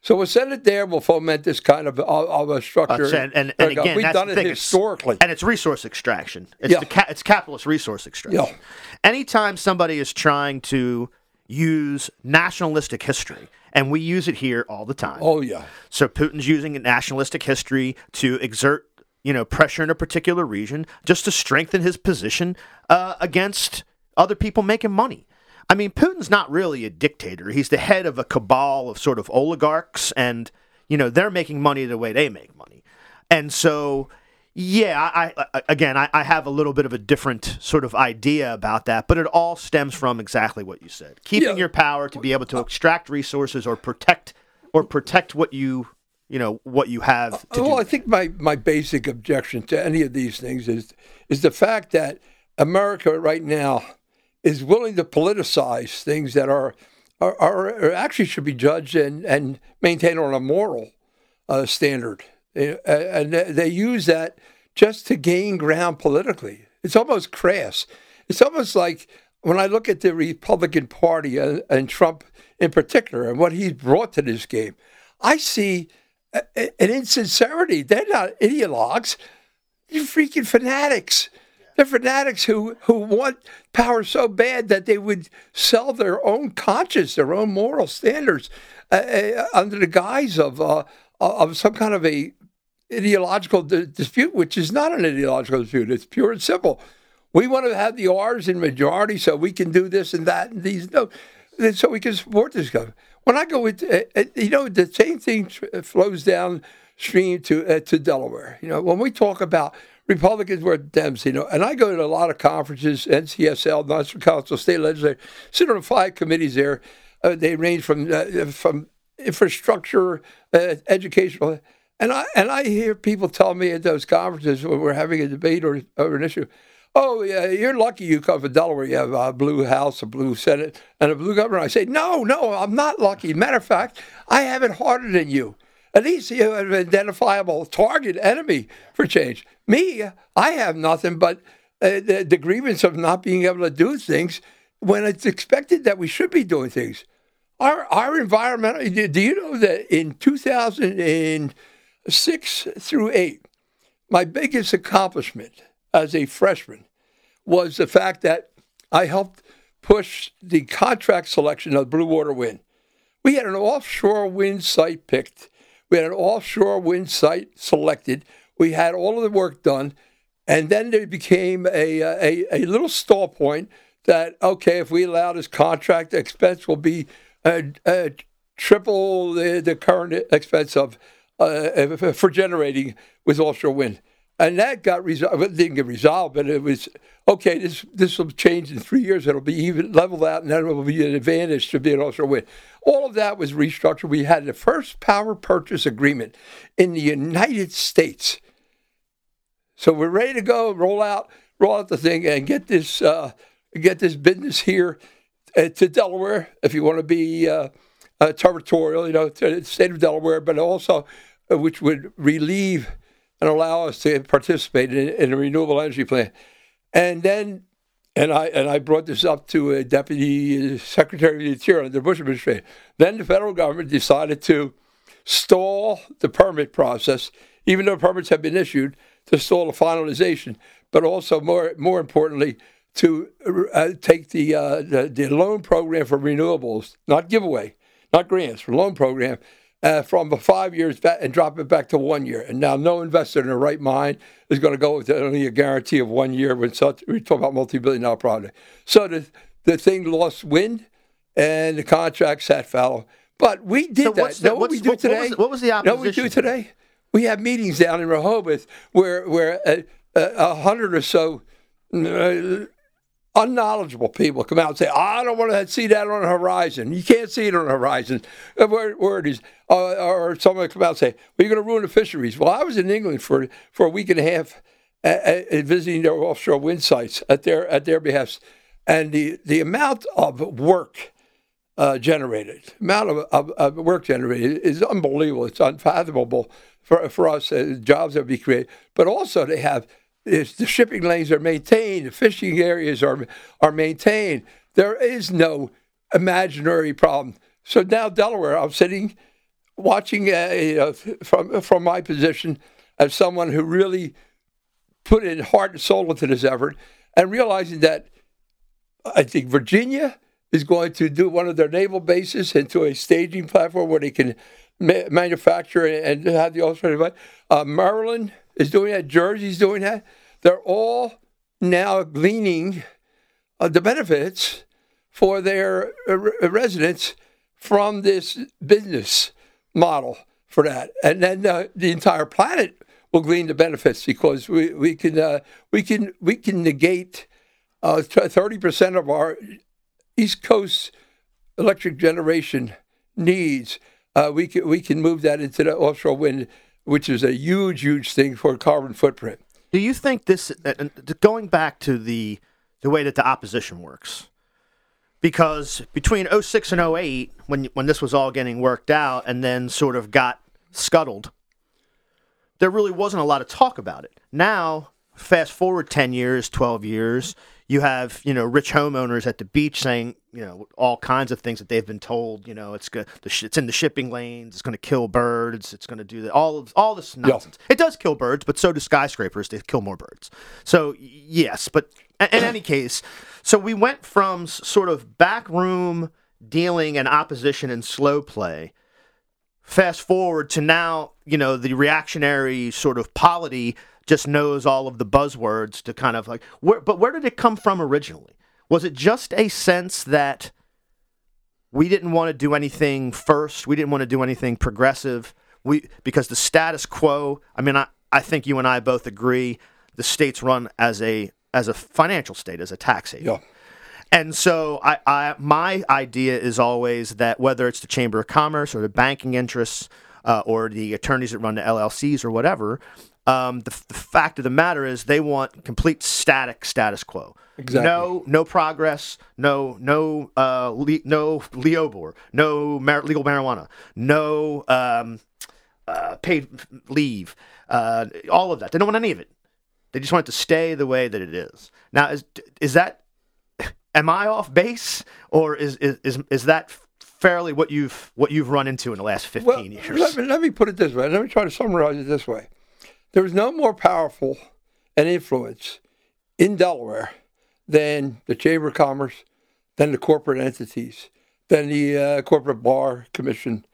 So we'll send it there. We'll foment this kind of a structure. And again, we've done it historically. And it's resource extraction. It's it's capitalist resource extraction. Yeah. Anytime somebody is trying to use nationalistic history, and we use it here all the time. Oh, yeah. So Putin's using nationalistic history to exert pressure in a particular region just to strengthen his position against other people making money. I mean, Putin's not really a dictator. He's the head of a cabal of sort of oligarchs, and, you know, they're making money the way they make money. And so, yeah, I have a little bit of a different sort of idea about that, but it all stems from exactly what you said. Keeping your power to be able to extract resources or protect what you have to do. Well, I think my basic objection to any of these things is the fact that America right now is willing to politicize things that are actually should be judged and maintained on a moral standard. And they use that just to gain ground politically. It's almost crass. It's almost like when I look at the Republican Party and Trump in particular and what he's brought to this game, I see an insincerity. They're not ideologues. They're freaking fanatics. They're fanatics who want power so bad that they would sell their own conscience, their own moral standards under the guise of some kind of a ideological dispute, which is not an ideological dispute. It's pure and simple. We want to have the R's in majority so we can do this and that and these, no, so we can support this government. When I go with, the same thing flows downstream to Delaware. You know, when we talk about Republicans were Dems, you know, and I go to a lot of conferences, NCSL, National Council, State Legislature, sit on 5 committees there. They range from infrastructure, educational, and I hear people tell me at those conferences when we're having a debate over an issue, oh, yeah, you're lucky you come from Delaware. You have a blue House, a blue Senate, and a blue governor. I say, no, I'm not lucky. Matter of fact, I have it harder than you. At least you have an identifiable target enemy for change. Me, I have nothing but the grievance of not being able to do things when it's expected that we should be doing things. Our environmental, do you know that in 2006 through 8, my biggest accomplishment as a freshman was the fact that I helped push the contract selection of Blue Water Wind. We had an offshore wind site picked. We had an offshore wind site selected. We had all of the work done. And then there became a little stall point that, okay, if we allow this contract, the expense will be triple the current expense of for generating with offshore wind. And that got resolved. It didn't get resolved, but it was, okay, this will change in 3 years. It'll be even leveled out, and that will be an advantage to be an offshore wind. All of that was restructured. We had the first power purchase agreement in the United States. So we're ready to go, roll out the thing, and get this business here to Delaware, if you want to be territorial, you know, to the state of Delaware, but also which would relieve and allow us to participate in a renewable energy plan. And then, and I brought this up to a Deputy Secretary of the Interior under the Bush administration. Then the federal government decided to stall the permit process, even though permits have been issued, to stall the finalization, but also more importantly, to take the loan program for renewables, not giveaway, not grants, for loan program, from 5 years back and drop it back to 1 year. And now no investor in their right mind is going to go with only a guarantee of 1 year when we're talking about multi-billion-dollar project. So the thing lost wind and the contract sat fallow. But we did so that. Now what we do today? What was the opposition? Know what we do today? We have meetings down in Rehoboth where 100 or so unknowledgeable people come out and say, I don't want to see that on the horizon. You can't see it on the horizon. Where it is. Or someone come out and say, well, you're going to ruin the fisheries. Well, I was in England for a week and a half visiting their offshore wind sites at their behest. And the amount of work generated is unbelievable. It's unfathomable for us. Jobs that would be created. But also they have... The shipping lanes are maintained. The fishing areas are maintained. There is no imaginary problem. So now Delaware, I'm sitting, watching from my position as someone who really put in heart and soul into this effort, and realizing that I think Virginia is going to do one of their naval bases into a staging platform where they can manufacture and have the alternative. Maryland is doing that. Jersey's doing that. They're all now gleaning the benefits for their residents from this business model for that. And then the entire planet will glean the benefits, because we can negate 30% of our East Coast electric generation needs. We can move that into the offshore wind, which is a huge thing for carbon footprint. Do you think this, going back to the way that the opposition works, because between 06 and 08, when this was all getting worked out and then sort of got scuttled, there really wasn't a lot of talk about it. Now, fast forward 10 years, 12 years, you have, rich homeowners at the beach saying, all kinds of things that they've been told, it's good, it's in the shipping lanes, it's going to kill birds, it's going to do that, all this nonsense. Yeah. It does kill birds, but so do skyscrapers, they kill more birds. So, yes, but in any case, so we went from sort of backroom dealing and opposition and slow play, fast forward to now, the reactionary sort of polity just knows all of the buzzwords to kind of like, where did it come from originally? Was it just a sense that we didn't want to do anything first? We didn't want to do anything progressive? Because the status quo, I think you and I both agree, the state's run as a financial state, as a tax haven. Yeah. And so my idea is always that whether it's the Chamber of Commerce or the banking interests or the attorneys that run the LLCs or whatever, the fact of the matter is they want complete status quo. Exactly. No progress. No Leobor. No legal marijuana. No paid leave. All of that. They don't want any of it. They just want it to stay the way that it is. Now, is that? Am I off base, or is that fairly what you've run into in the last 15 years? Let me put it this way. Let me try to summarize it this way. There is no more powerful an influence in Delaware than the Chamber of Commerce, than the corporate entities, than the Corporate Bar Commission.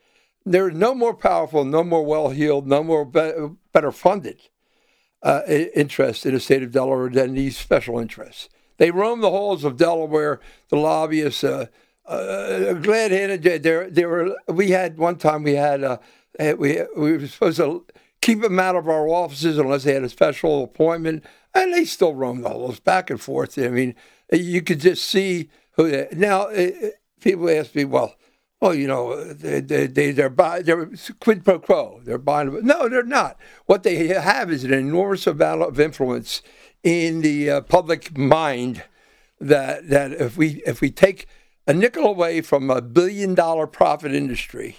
There is no more powerful, no more well-heeled, no more better funded interest in the state of Delaware than these special interests. They roam the halls of Delaware, the lobbyists, glad-handed. We were supposed to keep them out of our offices unless they had a special appointment, and they still roam the halls back and forth. I mean, you could just see who they, now people ask me, they're quid pro quo, they're buying. No, they're not. What they have is an enormous amount of influence in the public mind that if we take a nickel away from $1 billion profit industry,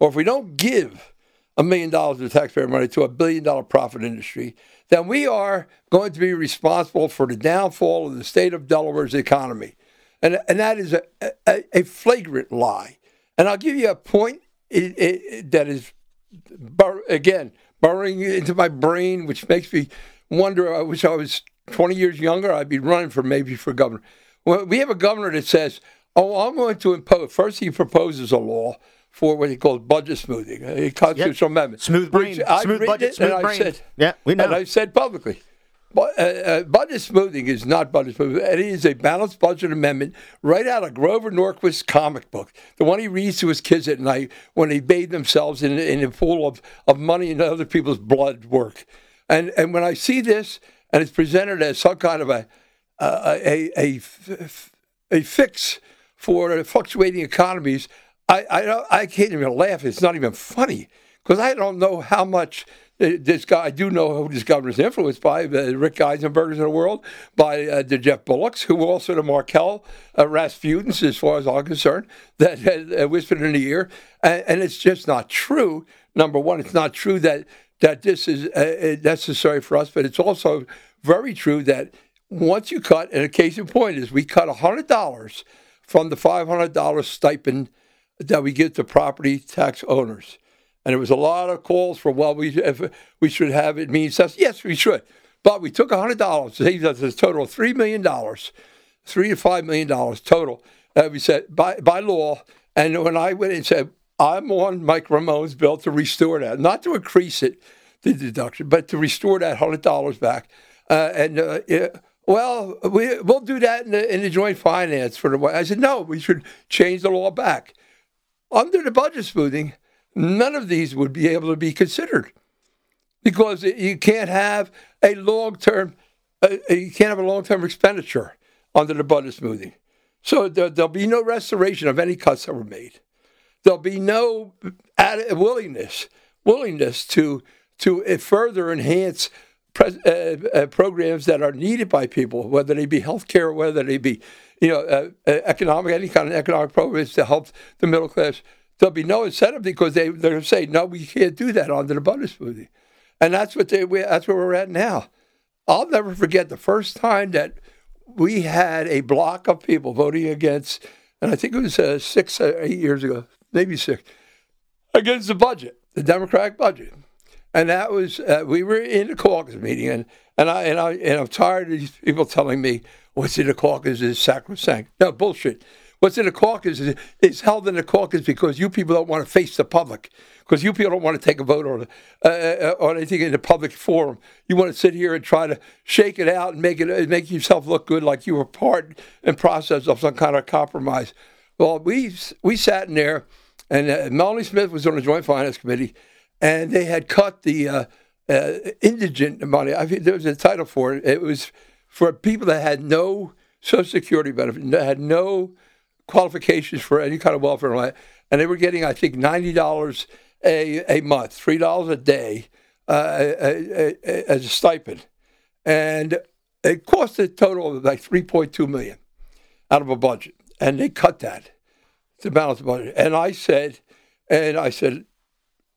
or if we don't give $1 million of taxpayer money to $1 billion profit industry, then we are going to be responsible for the downfall of the state of Delaware's economy. And that is a flagrant lie. And I'll give you a point that is, again, burrowing into my brain, which makes me wonder, I wish I was 20 years younger, I'd be running for governor. Well, we have a governor that says, I'm going to impose, first he proposes a law for what he calls budget smoothing, a constitutional amendment. Smooth brain, smooth budget, smooth brain. We know. And I've said publicly, budget smoothing is not budget smoothing. It is a balanced budget amendment right out of Grover Norquist's comic book, the one he reads to his kids at night when they bathe themselves in a pool of money and other people's blood work. And when I see this, and it's presented as some kind of a fix for fluctuating economies, I can't even laugh. It's not even funny, because I don't know how much this guy. I do know who this governor is influenced by, the Rick Eisenbergers of the world, by the Jeff Bullocks, who also the Markell Rasputins, as far as I'm concerned, that whispered in the ear. And it's just not true. Number one, it's not true that this is necessary for us, but it's also very true that once you cut, and a case in point is we cut $100 from the $500 stipend that we give to property tax owners. And there was a lot of calls for, we should have it means that. Yes, we should. But we took $100, that's a total of $3 million, $3 to $5 million total, we said, by law. And when I went and said, I'm on Mike Ramone's bill to restore that, not to increase it, the deduction, but to restore that $100 back. well, we'll do that in the joint finance for the way. I said, no, we should change the law back. Under the budget smoothing, none of these would be able to be considered because you can't have a long-term, expenditure under the budget smoothing. So there'll be no restoration of any cuts that were made. There'll be no willingness to further enhance programs that are needed by people, whether they be healthcare, whether they be, economic, any kind of economic programs to help the middle class. There'll be no incentive because they're going to say, no, we can't do that under the budget smoothie. And that's where we're at now. I'll never forget the first time that we had a block of people voting against, and I think it was 6 or 8 years ago, maybe 6, against the budget, the Democratic budget. And that was, we were in a caucus meeting, and I'm tired of these people telling me, what's in the caucus is sacrosanct. No, bullshit. What's in the caucus is held in the caucus because you people don't want to face the public, because you people don't want to take a vote on anything in the public forum. You want to sit here and try to shake it out and make yourself look good, like you were part and process of some kind of compromise. Well, we sat in there, and Melanie Smith was on the Joint Finance Committee, and they had cut the indigent money. I think there was a title for it. It was for people that had no Social Security benefit, that had no qualifications for any kind of welfare, and they were getting, I think, $90 a month, $3 a day as a stipend, and it cost a total of like $3.2 million out of a budget, and they cut that to balance the budget. And I said,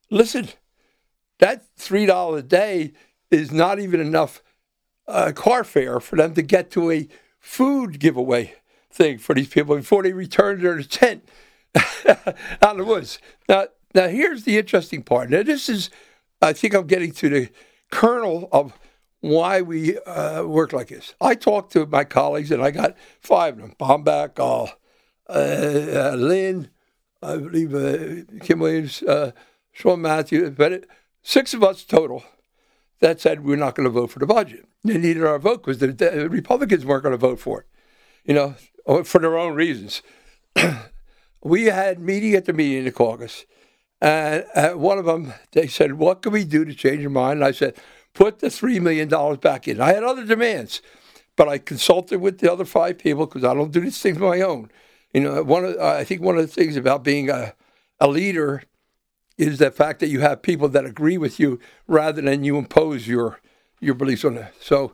listen, that $3 a day is not even enough car fare for them to get to a food giveaway thing for these people before they returned to their tent out of the woods. Now here's the interesting part. Now this is, I think I'm getting to the kernel of why we work like this. I talked to my colleagues, and I got 5 of them: Bomback, Lynn, I believe, Kim Williams, Sean Matthews, but 6 of us total that said we're not going to vote for the budget. They needed our vote because the Republicans weren't going to vote for it, for their own reasons. We had meeting at the meeting in the caucus, and at one of them, they said, what can we do to change your mind? And I said, put the $3 million back in. I had other demands, but I consulted with the other 5 people because I don't do these things on my own. I think one of the things about being a leader is the fact that you have people that agree with you rather than you impose your beliefs on them. So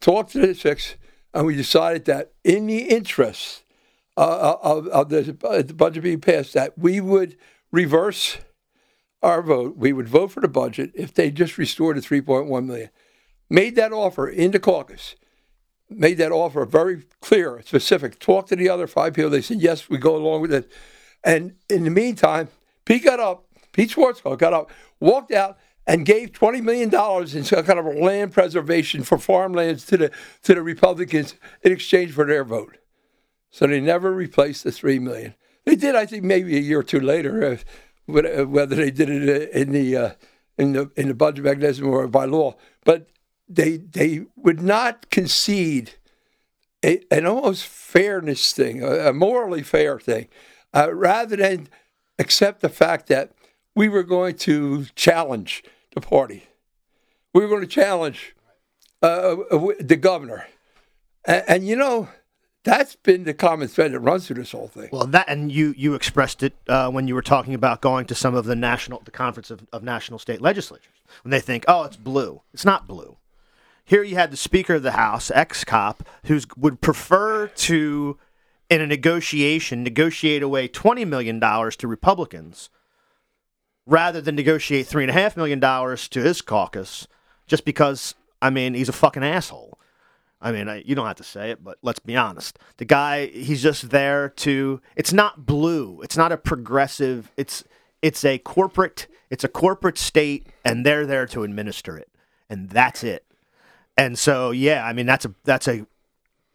talk to the 6, and we decided that in the interest of the budget being passed, that we would reverse our vote. We would vote for the budget if they just restored the $3.1 million. Made that offer in the caucus. Made that offer very clear, specific. Talked to the other 5 people. They said, yes, we go along with it. And in the meantime, Pete Schwarzkopf got up, walked out, and gave $20 million in some kind of land preservation for farmlands to the Republicans in exchange for their vote. So they never replaced the $3 million. They did, I think, maybe a year or two later, whether they did it in the budget mechanism or by law. But they would not concede an almost fairness thing, a morally fair thing, rather than accept the fact that we were going to challenge the party. We were going to challenge the governor. And that's been the common thread that runs through this whole thing. Well, that, and you expressed it when you were talking about going to some of the Conference of National State Legislatures, when they think, oh, it's blue. It's not blue. Here you had the Speaker of the House, ex-cop, who would prefer to, in a negotiation, negotiate away $20 million to Republicans rather than negotiate $3.5 million to his caucus, just because, he's a fucking asshole. You don't have to say it, but let's be honest. The guy, he's just there to... It's not blue. It's not a progressive... It's a corporate state, and they're there to administer it. And that's it. And so, that's a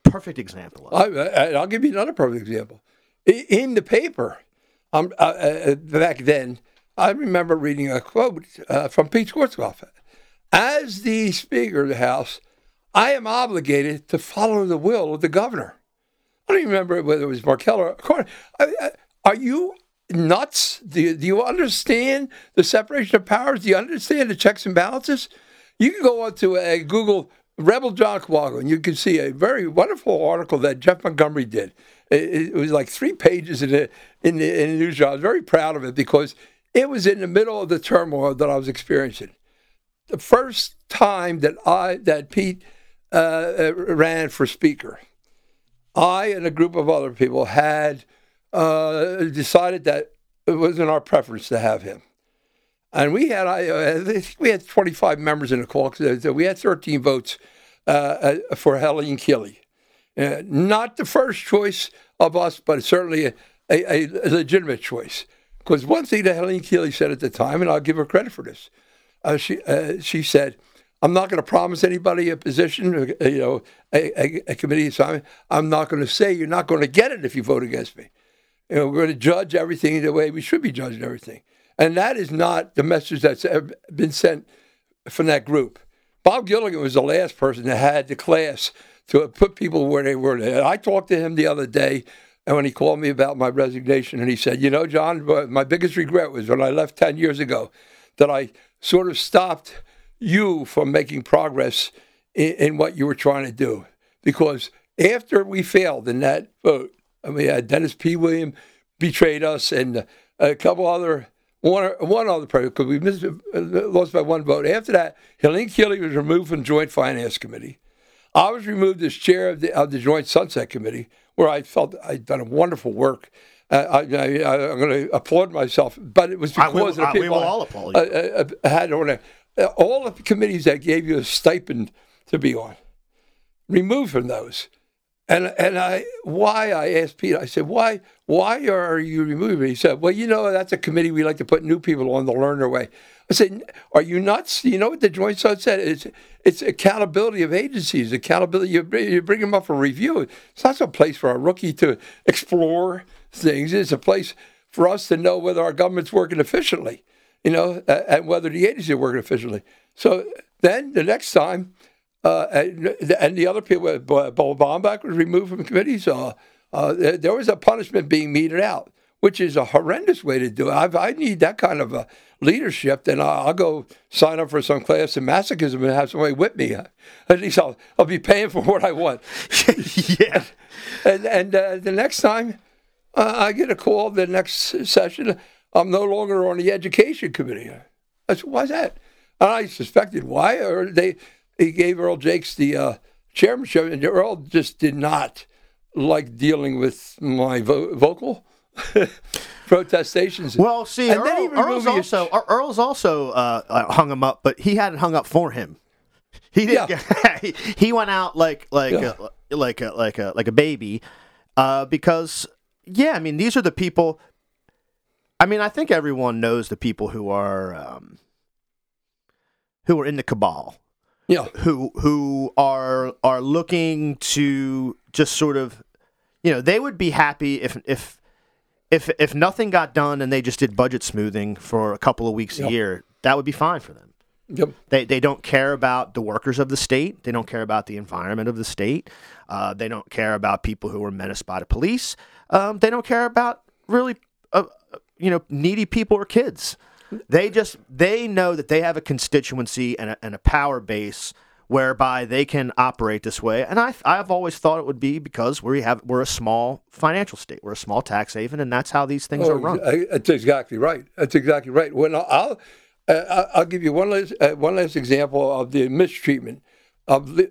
perfect example of it. I'll give you another perfect example. In the paper, back then... I remember reading a quote from Pete Schwarzkopf. As the Speaker of the House, I am obligated to follow the will of the governor. I don't even remember whether it was Markell or Corn. Are you nuts? Do you understand the separation of powers? Do you understand the checks and balances? You can go on to Google Rebel John Kowalko, and you can see a very wonderful article that Jeff Montgomery did. It was like 3 pages in the news job. I was very proud of it because it was in the middle of the turmoil that I was experiencing. The first time that Pete ran for speaker, I and a group of other people had decided that it wasn't our preference to have him. And we had, I think we had 25 members in the caucus. So we had 13 votes for Helene Keeley. Not the first choice of us, but certainly a legitimate choice. Because one thing that Helene Keeley said at the time, and I'll give her credit for this, she said, "I'm not going to promise anybody a position, a committee assignment. I'm not going to say you're not going to get it if you vote against me. We're going to judge everything the way we should be judging everything." And that is not the message that's ever been sent from that group. Bob Gilligan was the last person that had the class to put people where they were. And I talked to him the other day, and when he called me about my resignation, and he said, "John, my biggest regret was when I left 10 years ago that I sort of stopped you from making progress in what you were trying to do." Because after we failed in that vote, we had Dennis P. Williams betrayed us and a couple other, one other person, because we lost by 1 vote. After that, Helene Keeley was removed from the Joint Finance Committee. I was removed as chair of the Joint Sunset Committee, where I felt I'd done a wonderful work. I'm going to applaud myself, but it was because of the people. We will all applaud you. I had on all of the committees that gave you a stipend to be on, removed from those. And I asked Pete, I said, why are you removing me? He said, "Well, that's a committee we like to put new people on to learn their way." I said, "Are you nuts? You know what the Joint Sunset is? It's accountability of agencies, accountability. You bring them up for review. It's not a place for a rookie to explore things. It's a place for us to know whether our government's working efficiently, and whether the agencies are working efficiently." So then the next time, and the other people, Bob Bomback was removed from committees. There was a punishment being meted out, which is a horrendous way to do it. I need that kind of a leadership, then I'll go sign up for some class in masochism and have somebody whip me. At least I'll be paying for what I want. Yeah. And the next time I get a call, the next session, I'm no longer on the education committee. I said, "Why's that?" And I suspected why. Or he gave Earl Jakes the chairmanship, and Earl just did not like dealing with my vocal protestations. Well, see, Earl's also hung him up, but he hadn't hung up for him. He didn't. Yeah. He went out like a baby, because these are the people. I mean, I think everyone knows the people who are in the cabal. Yeah. Who are looking to just sort of, they would be happy if nothing got done and they just did budget smoothing for a couple of weeks a year. That would be fine for them. Yep. They don't care about the workers of the state. They don't care about the environment of the state. They don't care about people who are menaced by the police. They don't care about really needy people or kids. They know that they have a constituency and a power base whereby they can operate this way. And I've always thought it would be because we're a small financial state, we're a small tax haven, and that's how these things are run. That's exactly right. Well, I'll give you one last example of the mistreatment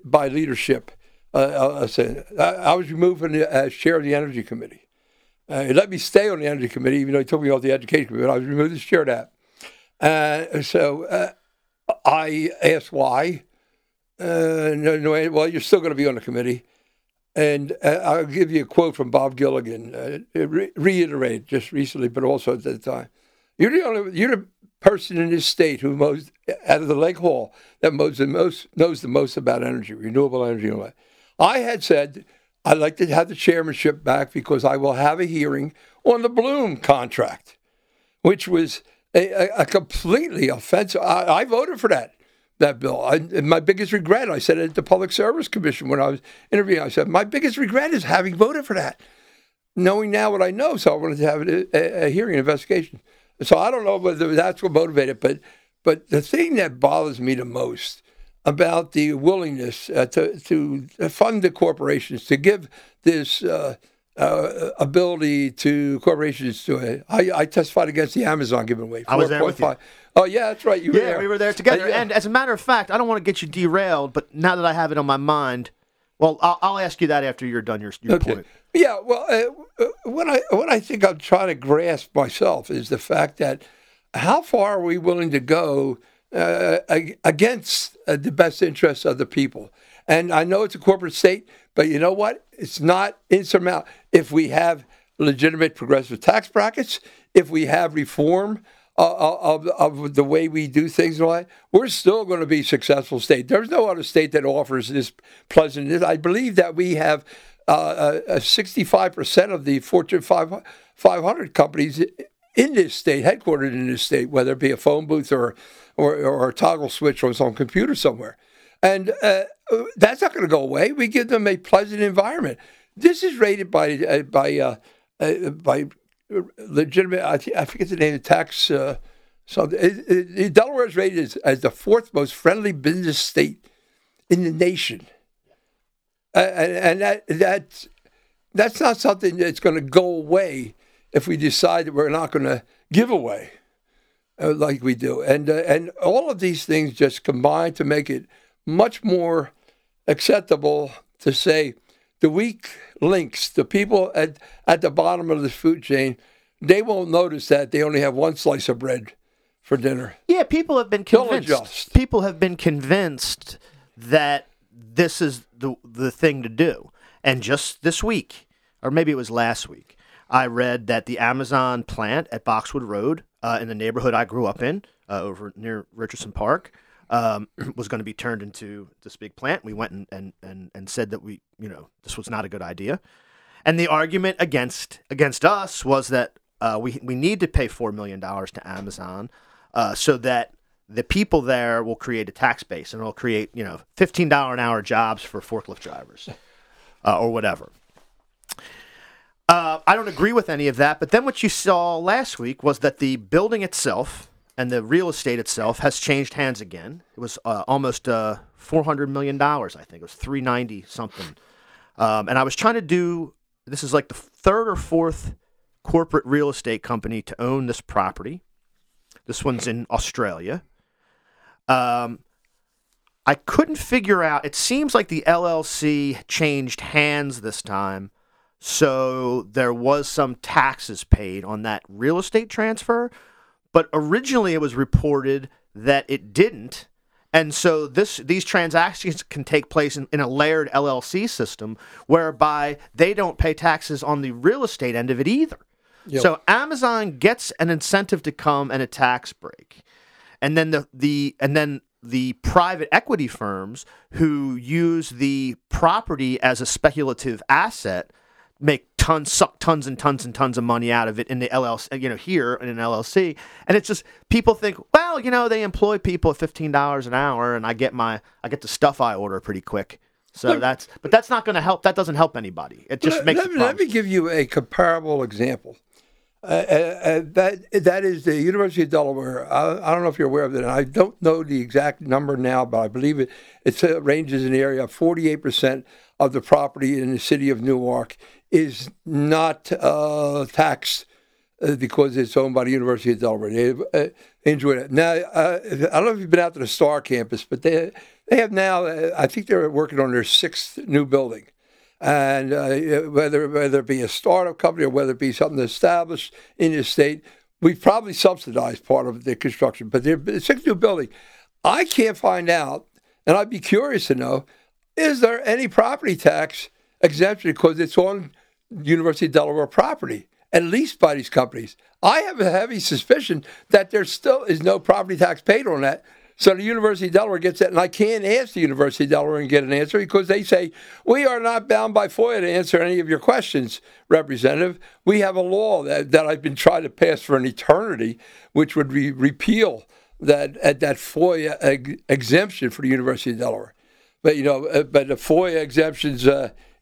by leadership. I was removed from the chair of the Energy Committee. He let me stay on the Energy Committee, even though he took me off the Education Committee. But I was removed as chair of that. So I asked why. Well, you're still going to be on the committee. And I'll give you a quote from Bob Gilligan, reiterated just recently, but also at that time. "You're the person in this state who most, out of the Lake Hall, that knows the most about energy, renewable energy. I had said, I'd like to have the chairmanship back because I will have a hearing on the Bloom contract," which was a completely offensive. I voted for that. that bill. And my biggest regret, I said it at the Public Service Commission when I was interviewing, I said, my biggest regret is having voted for that, knowing now what I know. So I wanted to have a hearing, an investigation. So I don't know whether that's what motivated it, but the thing that bothers me the most about the willingness to fund the corporations, to give this ability to corporations to I testified against the Amazon giveaway. I was there with you. Oh, yeah, that's right. You were there. We were there together. And as a matter of fact, I don't want to get you derailed, but now that I have it on my mind, well, I'll ask you that after you're done your okay. point. Yeah, well, what I think I'm trying to grasp myself is the fact that how far are we willing to go against the best interests of the people? And I know it's a corporate state, but you know what? It's not insurmountable. If we have legitimate progressive tax brackets, if we have reform of the way we do things, we're still going to be a successful state. There's no other state that offers this pleasantness. I believe that we have 65% of the Fortune 500 companies in this state, headquartered in this state, whether it be a phone booth or a toggle switch or some computer somewhere. And that's not going to go away. We give them a pleasant environment. This is rated by legitimate. I forget the name of tax. Delaware is rated as the fourth most friendly business state in the nation, and that's not something that's going to go away if we decide that we're not going to give away like we do. And all of these things just combine to make it much more acceptable to say the weak links, the people at the bottom of the food chain, they won't notice that they only have one slice of bread for dinner. Yeah, people have been convinced. People have been convinced that this is the thing to do. And just this week, or maybe it was last week, I read that the Amazon plant at Boxwood Road in the neighborhood I grew up in, over near Richardson Park, was going to be turned into this big plant. We went and said that we, this was not a good idea. And the argument against us was that we need to pay $4 million to Amazon so that the people there will create a tax base and it'll create, $15 an hour jobs for forklift drivers or whatever. I don't agree with any of that. But then what you saw last week was that the building itself and the real estate itself has changed hands again. It was almost $400 million, I think. It was $390 something. And I was trying to do, this is like the third or fourth corporate real estate company to own this property. This one's in Australia. I couldn't figure out, it seems like the LLC changed hands this time. So there was some taxes paid on that real estate transfer. But originally it was reported that it didn't. And so these transactions can take place in a layered LLC system whereby they don't pay taxes on the real estate end of it either. Yep. So Amazon gets an incentive to come and a tax break. And then the private equity firms who use the property as a speculative asset make suck tons and tons of money out of it in the LLC, here in an LLC. And it's just, people think, well, they employ people at $15 an hour and I get the stuff I order pretty quick. So that's not going to help. That doesn't help anybody. It just makes it. Let me give you a comparable example. That is the University of Delaware. I don't know if you're aware of that. I don't know the exact number now, but I believe it ranges in the area of 48% of the property in the city of Newark is not taxed because it's owned by the University of Delaware. They enjoy it. Now, I don't know if you've been out to the Star Campus, but they have now, I think they're working on their sixth new building. And whether it be a startup company or whether it be something established in the state, we probably subsidized part of the construction. But there's six new buildings. I can't find out, and I'd be curious to know, is there any property tax exemption because it's on University of Delaware property, at least by these companies? I have a heavy suspicion that there still is no property tax paid on that. So the University of Delaware gets that, and I can't ask the University of Delaware and get an answer because they say, we are not bound by FOIA to answer any of your questions, Representative. We have a law that I've been trying to pass for an eternity, which would repeal that FOIA exemption for the University of Delaware. But but the FOIA exemptions,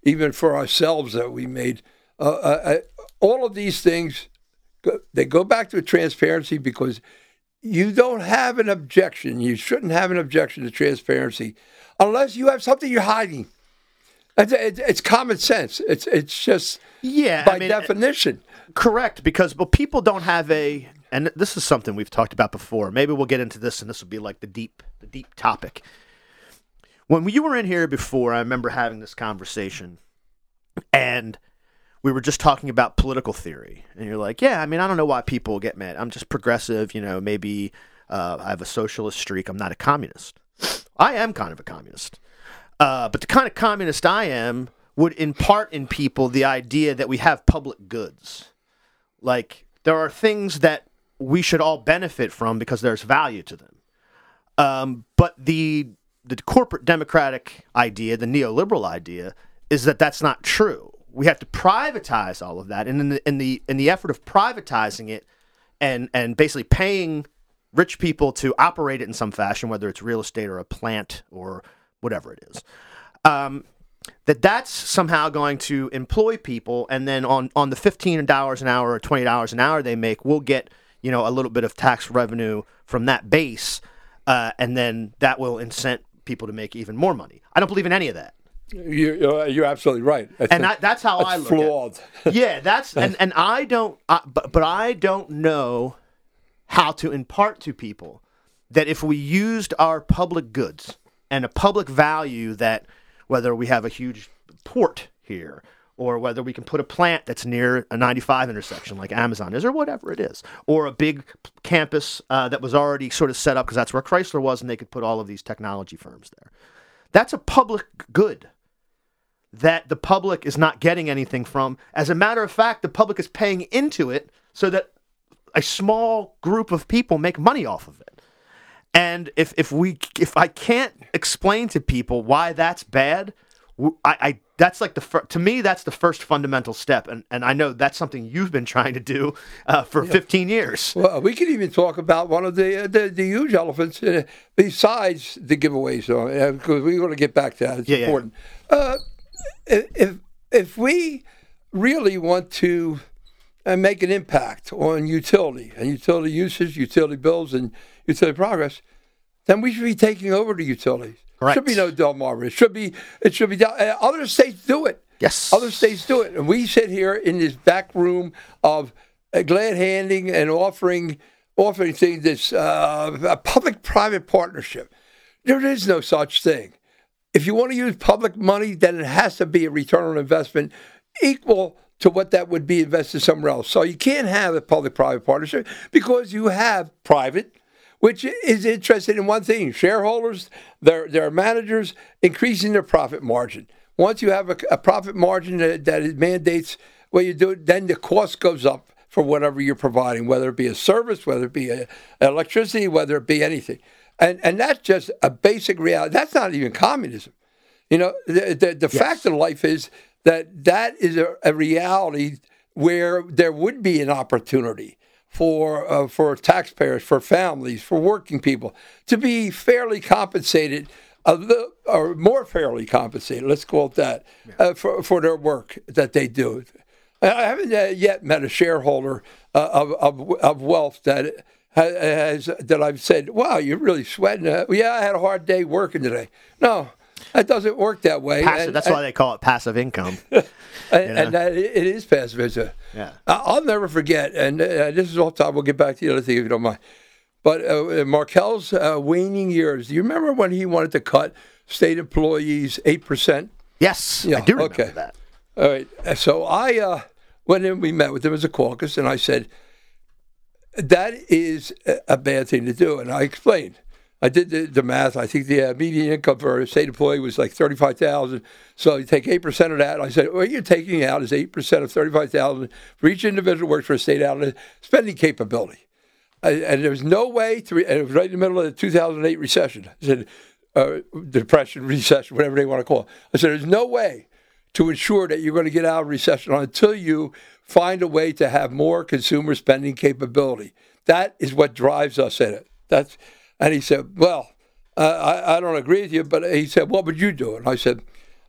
even for ourselves that we made, all of these things, they go back to transparency because you don't have an objection. You shouldn't have an objection to transparency unless you have something you're hiding. It's common sense. It's just definition. Correct, because people don't have a, and this is something we've talked about before. Maybe we'll get into this, and this will be like the deep topic. When you were in here before, I remember having this conversation, and we were just talking about political theory. And you're like, yeah, I mean, I don't know why people get mad. I'm just progressive, maybe I have a socialist streak. I'm not a communist. I am kind of a communist. But the kind of communist I am would impart in people the idea that we have public goods. Like, there are things that we should all benefit from because there's value to them. But the corporate democratic idea, the neoliberal idea, is that that's not true. We have to privatize all of that, and in the effort of privatizing it, and basically paying rich people to operate it in some fashion, whether it's real estate or a plant or whatever it is, that's somehow going to employ people, and then on the $15 an hour or $20 an hour they make, we'll get a little bit of tax revenue from that base, and then that will incent people to make even more money. I don't believe in any of that. You're absolutely right, that's how I look flawed. At it. Yeah, that's and I don't, but I don't know how to impart to people that if we used our public goods and a public value, that whether we have a huge port here or whether we can put a plant that's near a 95 intersection like Amazon is or whatever it is, or a big campus that was already sort of set up because that's where Chrysler was and they could put all of these technology firms there. That's a public good that the public is not getting anything from. As a matter of fact, the public is paying into it so that a small group of people make money off of it. And if I can't explain to people why that's bad, I that's like to me, that's the first fundamental step. And I know that's something you've been trying to do for 15 years. Well, we could even talk about one of the huge elephants besides the giveaways, because we're going to get back to that. It's important. Yeah. If we really want to make an impact on utility and utility usage, utility bills, and utility progress, then we should be taking over the utilities. Right. Should be no Delmarva. It should be. Other states do it. Yes. Other states do it, and we sit here in this back room of glad handing and offering things. This a public-private partnership. There is no such thing. If you want to use public money, then it has to be a return on investment equal to what that would be invested somewhere else. So you can't have a public-private partnership because you have private, which is interested in one thing: shareholders, their managers, increasing their profit margin. Once you have a profit margin that it mandates what you do, then the cost goes up for whatever you're providing, whether it be a service, whether it be electricity, whether it be anything. And that's just a basic reality. That's not even communism. The fact of life is that is a reality where there would be an opportunity for taxpayers, for families, for working people to be fairly compensated, or more fairly compensated, let's call it that, for their work that they do. I haven't yet met a shareholder of wealth that has that I've said, "Wow, you're really sweating. I had a hard day working today." No, that doesn't work that way. Passive, that's why they call it passive income. And that it is passive income. Yeah. I'll never forget, and this is off topic, we'll get back to the other thing if you don't mind, but Markell's waning years, do you remember when he wanted to cut state employees 8%? Yes, I do remember that. All right, so I went in, we met with him as a caucus, and I said, that is a bad thing to do, and I explained. I did the math. I think the median income for a state employee was like $35,000. So you take 8% of that. I said, what you're taking out is 8% of $35,000 for each individual who works for a state out of spending capability. And there was no way to, and it was right in the middle of the 2008 recession. I said, depression, recession, whatever they want to call it. I said, there's no way to ensure that you're going to get out of recession until you find a way to have more consumer spending capability. That is what drives us in it. That's, and he said, well, I don't agree with you, but he said, what would you do? And I said,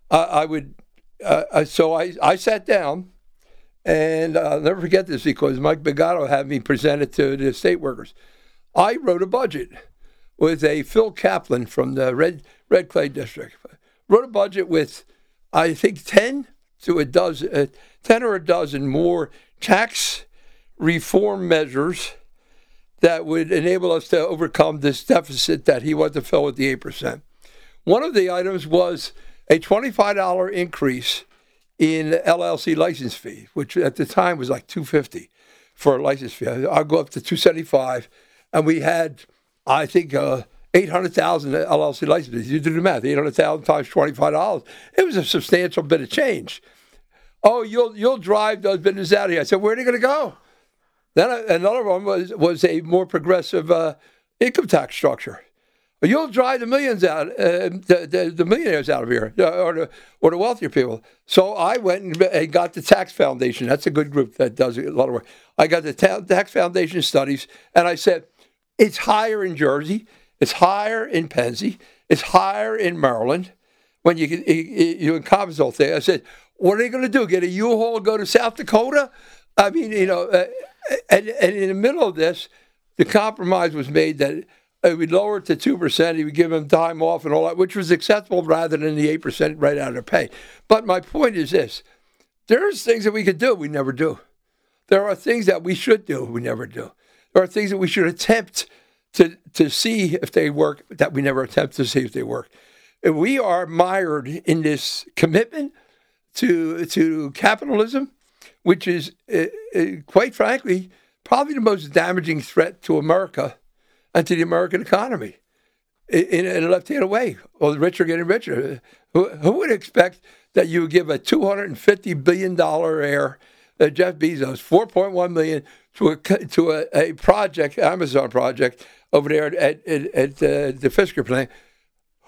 I would. So I sat down, and I'll never forget this because Mike Bigotto had me present it to the state workers. I wrote a budget with a Phil Kaplan from the Red Clay District. Wrote a budget with, I think, 10 or a dozen more tax reform measures that would enable us to overcome this deficit that he wanted to fill with the 8%. One of the items was a $25 increase in LLC license fee, which at the time was like $250 for a license fee. I'll go up to $275, and we had, I think, 800,000 LLC licenses. You do the math, 800,000 times $25. It was a substantial bit of change. Oh, you'll drive those businesses out of here. I said, where are they going to go? Then another one was a more progressive income tax structure. You'll drive the millions out, the millionaires out of here, or the wealthier people. So I went and got the Tax Foundation. That's a good group that does a lot of work. I got the Tax Foundation studies, and I said, it's higher in Jersey. It's higher in Pennsylvania. It's higher in Maryland. When you encompass the whole thing, I said, what are they going to do? Get a U-Haul and go to South Dakota? I mean, you know, and in the middle of this, the compromise was made that it would lower it to 2%. He would give them time off and all that, which was acceptable rather than the 8% right out of their pay. But my point is this. There's things that we could do we never do. There are things that we should do we never do. There are things that we should attempt to see if they work that we never attempt to see if they work. And we are mired in this commitment to capitalism, which is, quite frankly, probably the most damaging threat to America and to the American economy in a left-handed way. Well, the rich are getting richer. Who would expect that you would give a $250 billion heir, Jeff Bezos, $4.1 million to a project, Amazon project, over there at the Fisker plant?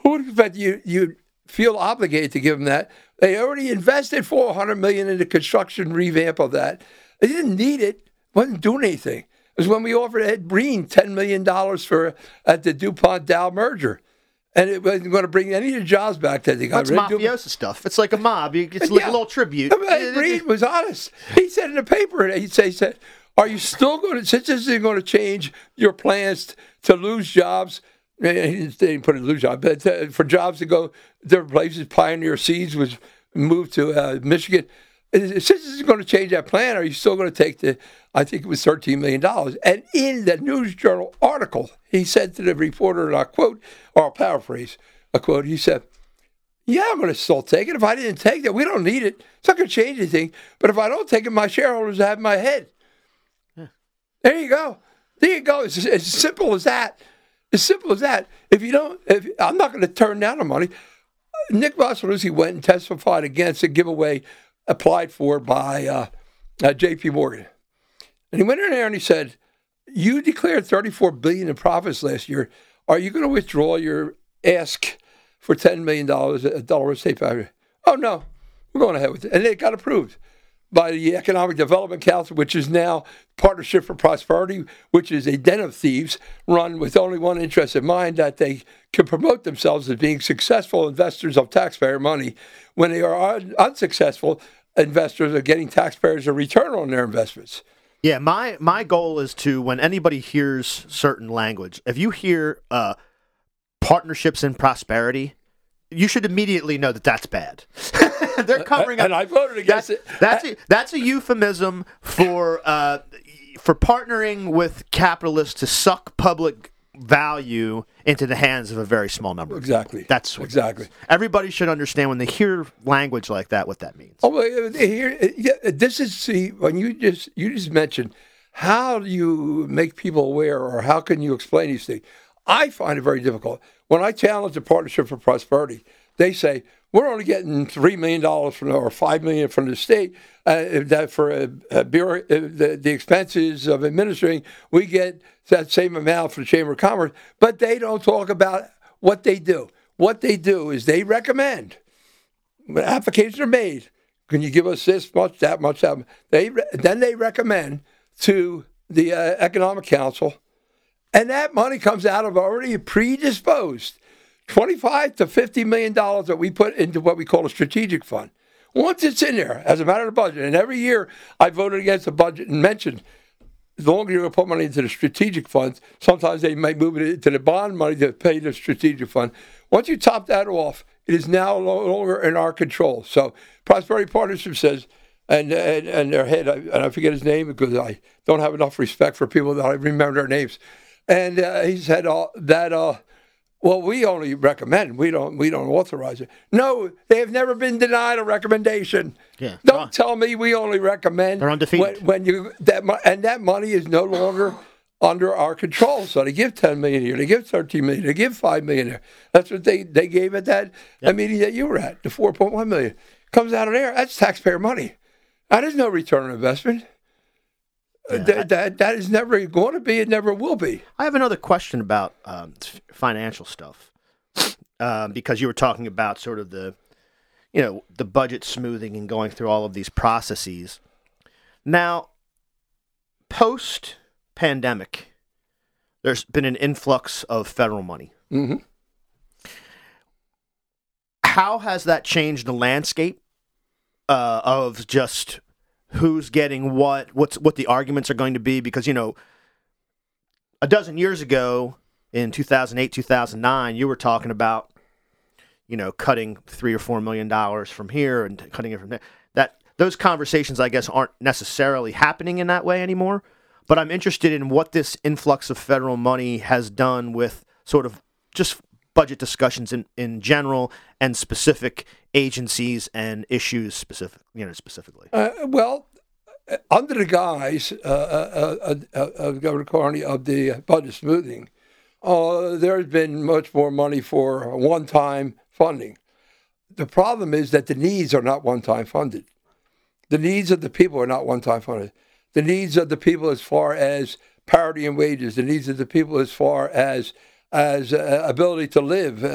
Who would expect you'd feel obligated to give them that? They already invested $400 million in the construction revamp of that. They didn't need it. Wasn't doing anything. It was when we offered Ed Breen $10 million at the DuPont-Dow merger. And it wasn't going to bring any of the jobs back that they got rid of. It's mafiosa stuff. It's like a mob. It's like a little tribute. I mean, Ed Breen was honest. He said in the paper, he said, are you still going to, since this is going to change your plans to lose jobs? They didn't put it lose jobs, but for jobs to go different places, Pioneer Seeds was moved to Michigan. Since this is going to change that plan, are you still going to take the, I think it was $13 million. And in the News Journal article, he said to the reporter, and I'll quote, or I'll paraphrase a quote, he said, yeah, I'm going to still take it. If I didn't take it, we don't need it. It's not going to change anything. But if I don't take it, my shareholders have my head. Yeah. There you go. There you go. It's as simple as that. As simple as that. If you don't, I'm not going to turn down the money. Nick Vasillucci went and testified against a giveaway applied for by J.P. Morgan. And he went in there and he said, you declared $34 billion in profits last year. Are you going to withdraw your ask for $10 million, $1 state value? Oh, no. We're going ahead with it. And it got approved by the Economic Development Council, which is now Partnership for Prosperity, which is a den of thieves run with only one interest in mind, that they can promote themselves as being successful investors of taxpayer money when they are unsuccessful investors of getting taxpayers a return on their investments. Yeah, my goal is to, when anybody hears certain language, if you hear partnerships in prosperity, you should immediately know that that's bad. They're covering up. And I voted against it. That's a euphemism for partnering with capitalists to suck public value into the hands of a very small number. Exactly. That's what exactly. Everybody should understand when they hear language like that what that means. Oh, well, this is when you just mentioned how do you make people aware or how can you explain these things? I find it very difficult. When I challenge the Partnership for Prosperity, they say, we're only getting $3 million or $5 million from the state. The expenses of administering, we get that same amount from the Chamber of Commerce. But they don't talk about what they do. What they do is they recommend, when applications are made, can you give us this much, that much, that much. Then they recommend to the Economic Council And that money comes out of already predisposed $25 to $50 million that we put into what we call a strategic fund. Once it's in there, as a matter of budget, and every year I voted against the budget and mentioned the longer you put money into the strategic funds, sometimes they may move it into the bond money to pay the strategic fund. Once you top that off, it is now no longer in our control. So Prosperity Partnership says, and their head, and I forget his name because I don't have enough respect for people that I remember their names. And he said well, we only recommend. We don't authorize it. No, they have never been denied a recommendation. Yeah. Don't tell me we only recommend. They're undefeated. That money is no longer under our control. So they give $10 million here. They give $13 million. They give $5 million here. That's what they gave at that meeting that you were at, the $4.1 million. Comes out of there. That's taxpayer money. That is no return on investment. Yeah, that is never going to be. It never will be. I have another question about financial stuff, because you were talking about sort of the budget smoothing and going through all of these processes. Now, post-pandemic, there's been an influx of federal money. Mm-hmm. How has that changed the landscape of just who's getting what the arguments are going to be? Because, a dozen years ago in 2008, 2009, you were talking about, cutting $3 or $4 million from here and cutting it from there. Those conversations, I guess, aren't necessarily happening in that way anymore. But I'm interested in what this influx of federal money has done with sort of just budget discussions in general and specific agencies and issues specifically. Well, under the guise of Governor Carney of the budget smoothing, there has been much more money for one-time funding. The problem is that the needs are not one-time funded. The needs of the people are not one-time funded. The needs of the people as far as parity in wages, the needs of the people as far as ability to live,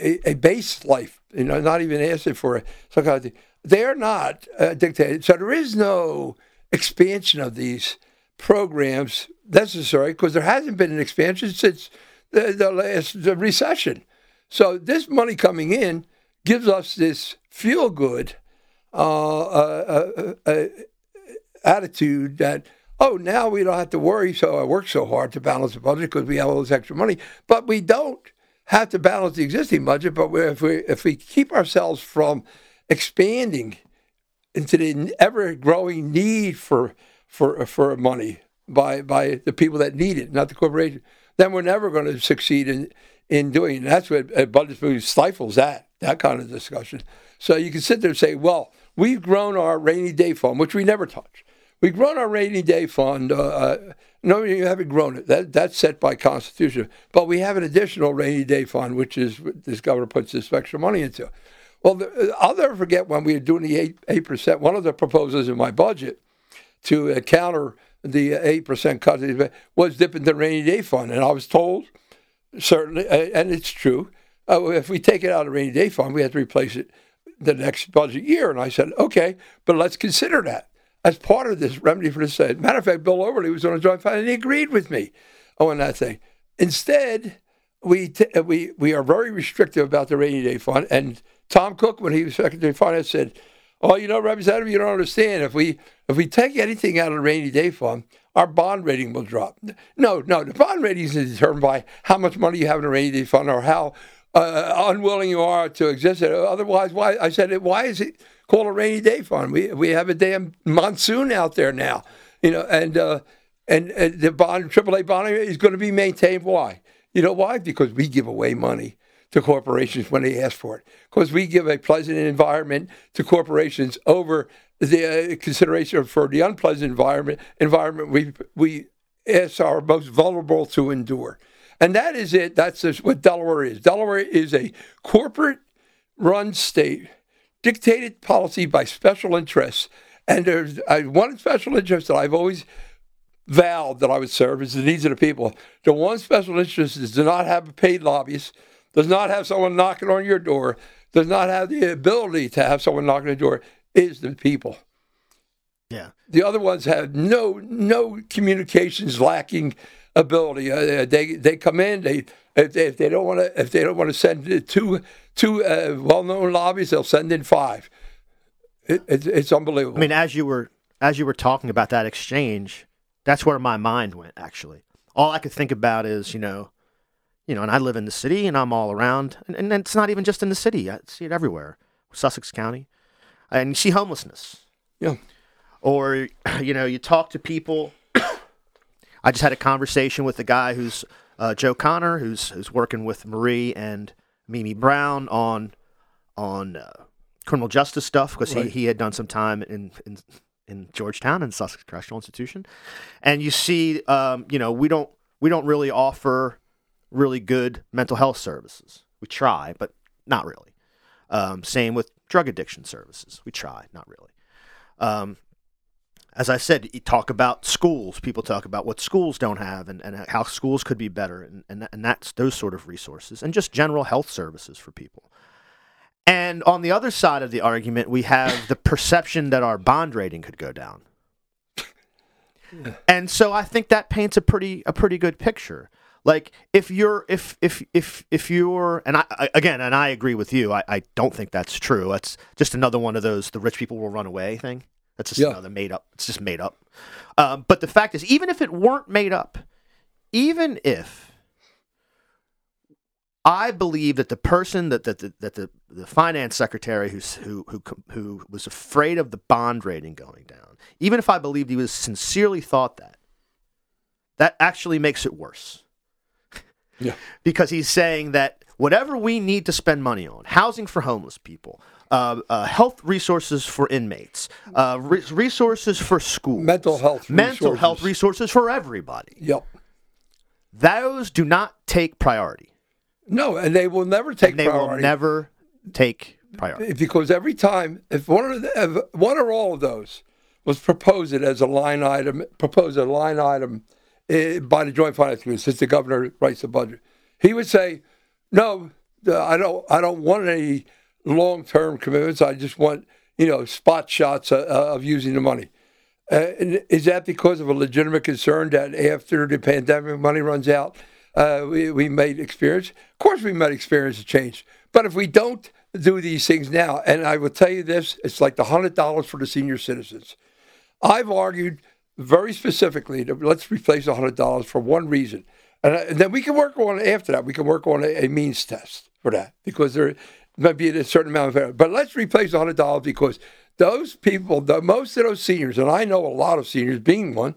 a base life, not even asking for it, some kind of thing. They are not dictated. So there is no expansion of these programs necessary because there hasn't been an expansion since the last recession. So this money coming in gives us this feel-good attitude that, oh, now we don't have to worry, so I work so hard to balance the budget because we have all this extra money. But we don't have to balance the existing budget, but if we keep ourselves from expanding into the ever-growing need for money by the people that need it, not the corporation, then we're never going to succeed in doing it. And that's what budget smoothing stifles that kind of discussion. So you can sit there and say, well, we've grown our rainy day fund, which we never touch. We've grown our rainy day fund. No, you haven't grown it. That's set by Constitution. But we have an additional rainy day fund, which is this governor puts this extra money into. Well, I'll never forget when we were doing the 8%. One of the proposals in my budget to counter the 8% cut was dip into the rainy day fund. And I was told, certainly, and it's true, if we take it out of the rainy day fund, we have to replace it the next budget year. And I said, okay, but let's consider that as part of this remedy for this. Matter of fact, Bill Overley was on a joint fund, and he agreed with me on that thing. Instead, we are very restrictive about the rainy day fund. And Tom Cook, when he was Secretary of Finance, said, "Oh, Representative, you don't understand. If we take anything out of the rainy day fund, our bond rating will drop." No, the bond rating is determined by how much money you have in the rainy day fund or how unwilling you are to exist. Otherwise, why? I said, why is it called a rainy day fund? We have a damn monsoon out there now, and the bond, AAA bond is going to be maintained. Why? You know why? Because we give away money to corporations when they ask for it. Because we give a pleasant environment to corporations over the consideration for the unpleasant environment we ask our most vulnerable to endure. And that is it. That's just what Delaware is. Delaware is a corporate-run state, dictated policy by special interests. And there's one special interest that I've always vowed that I would serve is the needs of the people. The one special interest is to not have a paid lobbyist, does not have someone knocking on your door, does not have the ability to have someone knocking on your door, is the people. Yeah. The other ones have no communications lacking ability. They come in. If they don't want to send two well-known lobbies, they'll send in five. It's unbelievable. I mean, as you were talking about that exchange, that's where my mind went. Actually, all I could think about is and I live in the city, and I'm all around, and it's not even just in the city. I see it everywhere, Sussex County, and you see homelessness. Yeah. Or, you talk to people. I just had a conversation with a guy who's Joe Connor, who's working with Marie and Mimi Brown on criminal justice stuff, because right. he had done some time in Georgetown and Sussex Correctional Institution. And you see, we don't really offer really good mental health services. We try, but not really. Same with drug addiction services. We try, not really. As I said, you talk about schools. People talk about what schools don't have and how schools could be better and that's those sort of resources and just general health services for people. And on the other side of the argument, we have the perception that our bond rating could go down. Yeah. And so I think that paints a pretty good picture. Like if you're and I agree with you. I don't think that's true. That's just another one of those the rich people will run away thing. That's just another made up. It's just made up. But the fact is, even if it weren't made up, even if I believe that the person that the finance secretary who was afraid of the bond rating going down, even if I believed he was sincerely thought that actually makes it worse. Yeah, because he's saying that whatever we need to spend money on, housing for homeless people. Health resources for inmates, resources for schools, mental health resources for everybody. Yep, those do not take priority. No, and they will never take priority. They will never take priority because every time, if one or all of those was proposed as a line item, by the Joint Finance Committee, since the governor writes the budget, he would say, "No, I don't want any." Long-term commitments. I just want, spot shots of using the money. And is that because of a legitimate concern that after the pandemic money runs out, we may experience? Of course, we might experience a change. But if we don't do these things now, and I will tell you this, it's like the $100 for the senior citizens. I've argued very specifically that let's replace $100 for one reason. And then we can work on it after that. We can work on a means test for that because there might be a certain amount of value. But let's replace $100 because those people, most of those seniors, and I know a lot of seniors being one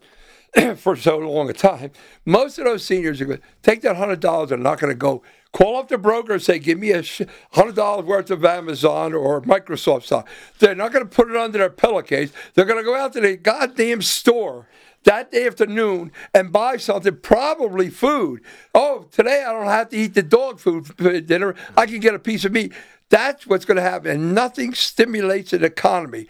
for so long a time, most of those seniors are going to take that $100 and not going to go call up the broker and say, give me a $100 worth of Amazon or Microsoft stock. They're not going to put it under their pillowcase. They're going to go out to the goddamn store that afternoon and buy something, probably food. Oh, today I don't have to eat the dog food for dinner. I can get a piece of meat. That's what's going to happen. And nothing stimulates an economy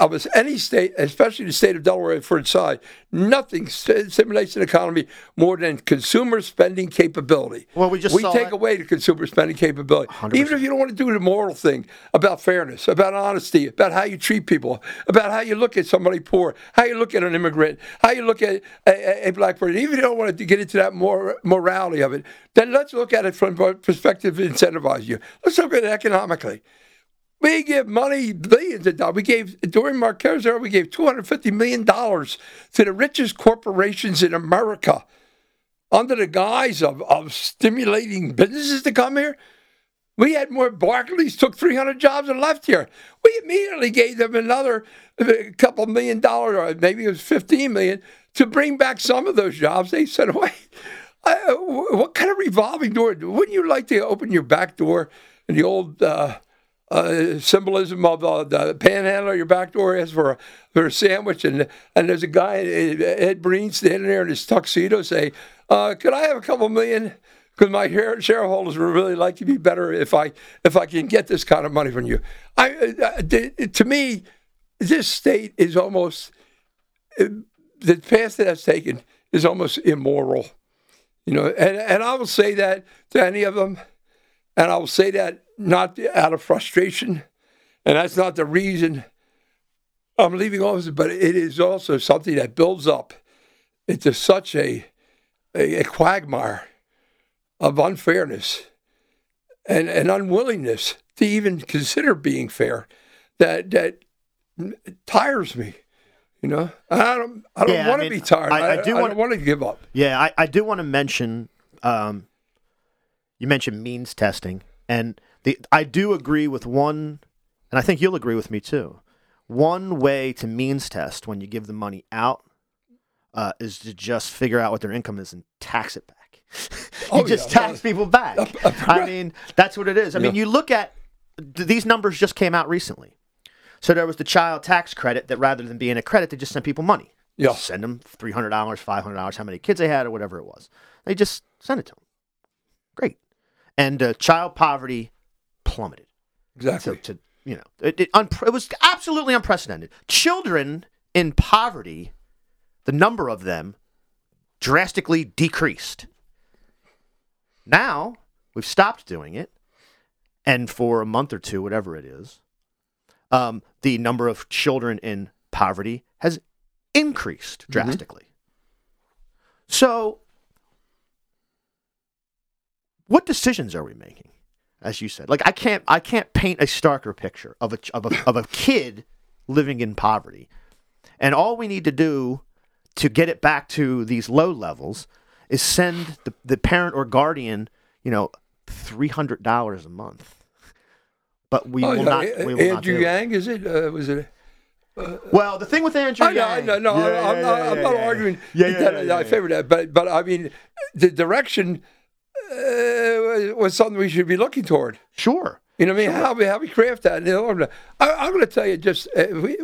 of any state, especially the state of Delaware for its size. Nothing stimulates an economy more than consumer spending capability. Well, we saw take away the consumer spending capability. 100%. Even if you don't want to do the moral thing about fairness, about honesty, about how you treat people, about how you look at somebody poor, how you look at an immigrant, how you look at a black person. Even if you don't want to get into that morality of it, then let's look at it from the perspective that incentivizes you. Let's look at it economically. We give money, billions of dollars. During Markell's era, we gave $250 million to the richest corporations in America under the guise of stimulating businesses to come here. We had more. Barclays took 300 jobs and left here. We immediately gave them another couple million dollars, or maybe it was $15 million, to bring back some of those jobs. They said, wait, what kind of revolving door? Wouldn't you like to open your back door in the old... symbolism of the panhandler, your back door asks for a sandwich, and there's a guy, Ed Breen, standing there in his tuxedo saying, could I have a couple million? Because my shareholders would really like to be better if I can get this kind of money from you. To me, this state is almost, the path that it's taken is almost immoral. And I will say that to any of them, and I will say that not out of frustration, and that's not the reason I'm leaving office, but it is also something that builds up into such a quagmire of unfairness and an unwillingness to even consider being fair that tires me. You know, I don't want to be tired. I don't want to give up. Yeah, I do want to mention. You mentioned means testing, and I do agree with one, and I think you'll agree with me too. One way to means test when you give the money out is to just figure out what their income is and tax it back. Tax people back. I mean, that's what it is. I mean, you look at these numbers just came out recently. So there was the child tax credit that rather than being a credit, they just sent people money. Yeah. Send them $300, $500, how many kids they had or whatever it was. They just sent it to them. Great. And child poverty plummeted. Exactly. So it was absolutely unprecedented. Children in poverty, the number of them drastically decreased. Now we've stopped doing it, and for a month or two, whatever it is, the number of children in poverty has increased drastically. Mm-hmm. So, what decisions are we making? As you said, like I can't paint a starker picture of a kid living in poverty, and all we need to do to get it back to these low levels is send the parent or guardian, $300 a month. But we will not. We will Andrew not Yang, is it? Was it? Well, the thing with Andrew Yang. I'm not arguing. I favor that, but I mean the direction. Was something we should be looking toward. Sure. You know what I mean? Sure. How we craft that. I'm going to tell you just,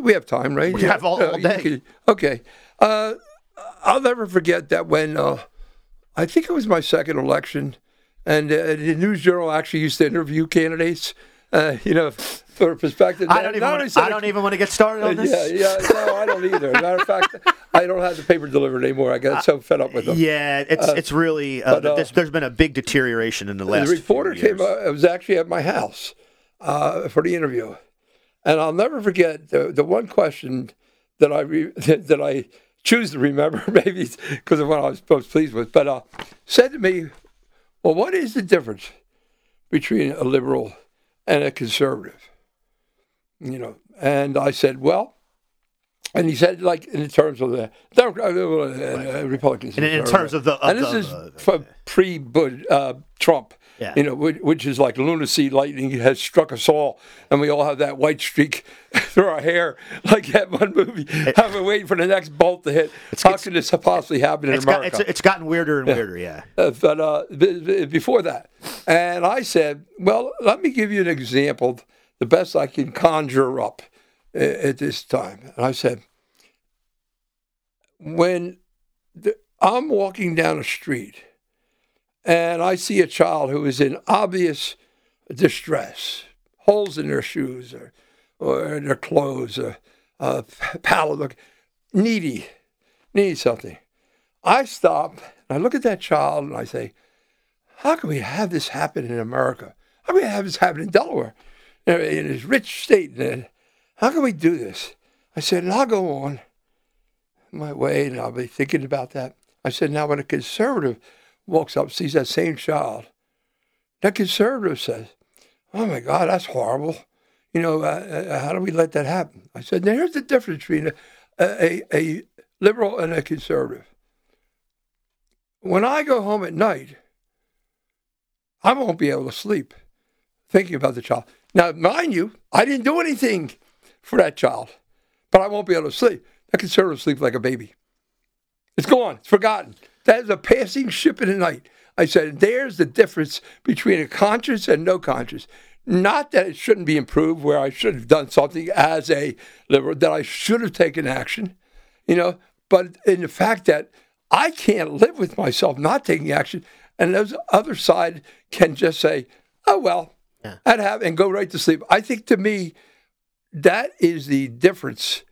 we have time, right? We have all day. Okay. I'll never forget that when, I think it was my second election, and the News Journal actually used to interview candidates, for perspective. I don't even want to get started on this. No, I don't either. Matter of fact, I don't have the paper delivered anymore. I got so fed up with them. Yeah, it's really there's been a big deterioration in the last. The reporter came. It was actually at my house for the interview, and I'll never forget the one question that I choose to remember, maybe because of what I was most pleased with. But said to me, "Well, what is the difference between a liberal and a conservative?" And I said, well, and he said, like, in terms of the Republicans. And in terms of the... And this is pre-Trump, which is like lunacy, lightning has struck us all, and we all have that white streak through our hair, like that one movie. We're waiting for the next bolt to hit. How can this possibly happen in America? It's gotten weirder and weirder, yeah. But before that. And I said, well, let me give you an example, the best I can conjure up at this time. And I said, when I'm walking down a street and I see a child who is in obvious distress, holes in their shoes or in their clothes, needy something, I stop and I look at that child and I say, how can we have this happen in America? How can we have this happen in Delaware? In this rich state, then, how can we do this? I said, and I'll go on my way, and I'll be thinking about that. I said, now when a conservative walks up, sees that same child, that conservative says, oh my God, that's horrible. How do we let that happen? I said, now here's the difference between a liberal and a conservative. When I go home at night, I won't be able to sleep thinking about the child. Now, mind you, I didn't do anything for that child, but I won't be able to sleep. I can certainly sleep like a baby. It's gone. It's forgotten. That is a passing ship in the night. I said, there's the difference between a conscience and no conscience. Not that it shouldn't be improved, where I should have done something as a liberal, that I should have taken action, but in the fact that I can't live with myself not taking action, and the other side can just say, oh, well, I'd have and go right to sleep. I think to me, that is the difference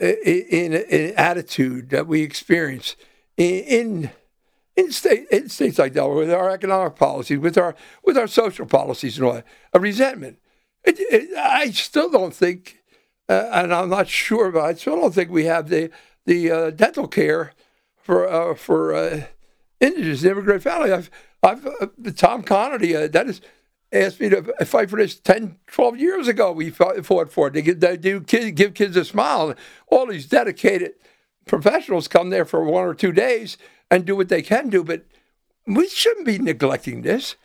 in attitude that we experience in states like Delaware with our economic policies, with our social policies and all that. A resentment. I still don't think and I'm not sure, but I still don't think we have the dental care for indigenous in the immigrant family. Tom Connerty, that is, asked me to fight for this 10, 12 years ago. We fought for it. They give kids a smile. All these dedicated professionals come there for 1 or 2 days and do what they can do, but we shouldn't be neglecting this.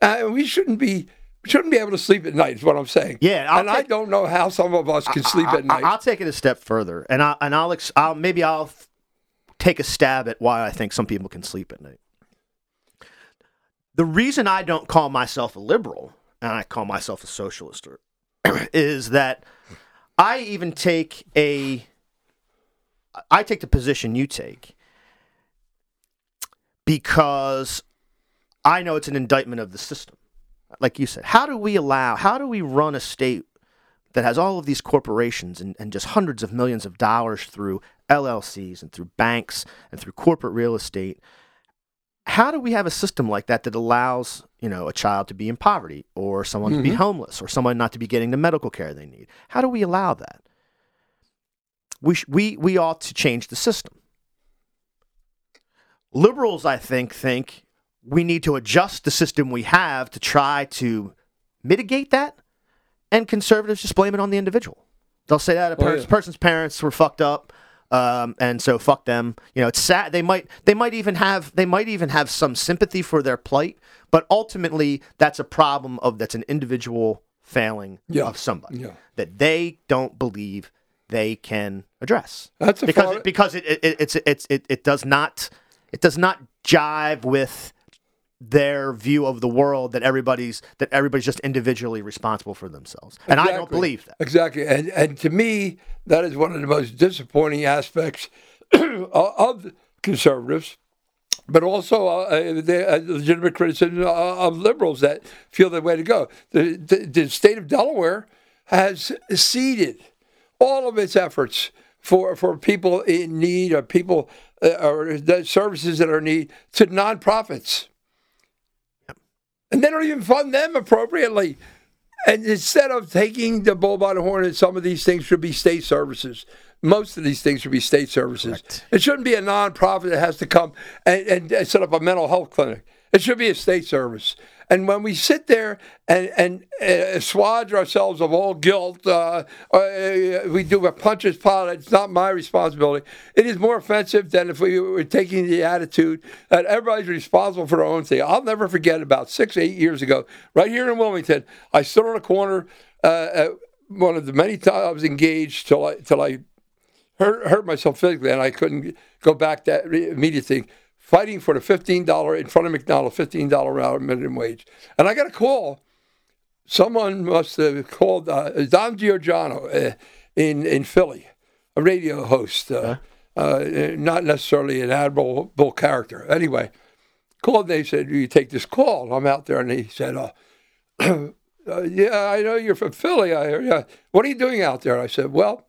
We shouldn't be able to sleep at night, is what I'm saying. Yeah, I don't know how some of us can sleep at night. I'll take it a step further, and I'll take a stab at why I think some people can sleep at night. The reason I don't call myself a liberal, and I call myself a socialist, is that I even take I take the position you take, because I know it's an indictment of the system. Like you said, how do we run a state that has all of these corporations and just hundreds of millions of dollars through LLCs and through banks and through corporate real estate? How do we have a system like that that allows, a child to be in poverty, or someone to be homeless, or someone not to be getting the medical care they need? How do we allow that? We ought to change the system. Liberals, I think we need to adjust the system we have to try to mitigate that, and conservatives just blame it on the individual. They'll say that a person's parents were fucked up. And so fuck them. It's sad. They might even have some sympathy for their plight, but ultimately that's a problem that's an individual failing of somebody that they don't believe they can address. That's because it does not jive with their view of the world that everybody's just individually responsible for themselves. And I don't believe that. Exactly. And to me, that is one of the most disappointing aspects of conservatives, but also the legitimate criticism of liberals that feel the way to go. The state of Delaware has ceded all of its efforts for people in need, or people or the services that are in need, to nonprofits. And they don't even fund them appropriately. And instead of taking the bull by the horn, and some of these things should be state services. Most of these things should be state services. Correct. It shouldn't be a nonprofit that has to come and set up a mental health clinic. It should be a state service. And when we sit there and assuage ourselves of all guilt, we do a puncher's pot. It's not my responsibility. It is more offensive than if we were taking the attitude that everybody's responsible for their own thing. I'll never forget, about 6, 8 years ago, right here in Wilmington, I stood on a corner at one of the many times I was engaged till I hurt myself physically, and I couldn't go back that immediate thing. Fighting for the $15 in front of McDonald's, $15 hour minimum wage. And I got a call. Someone must have called Don Giorgiano in Philly, a radio host, not necessarily an admirable character. Anyway, called, and they said, "You take this call." And I'm out there, and he said, "Yeah, I know you're from Philly. I hear you. What are you doing out there?" And I said, "Well,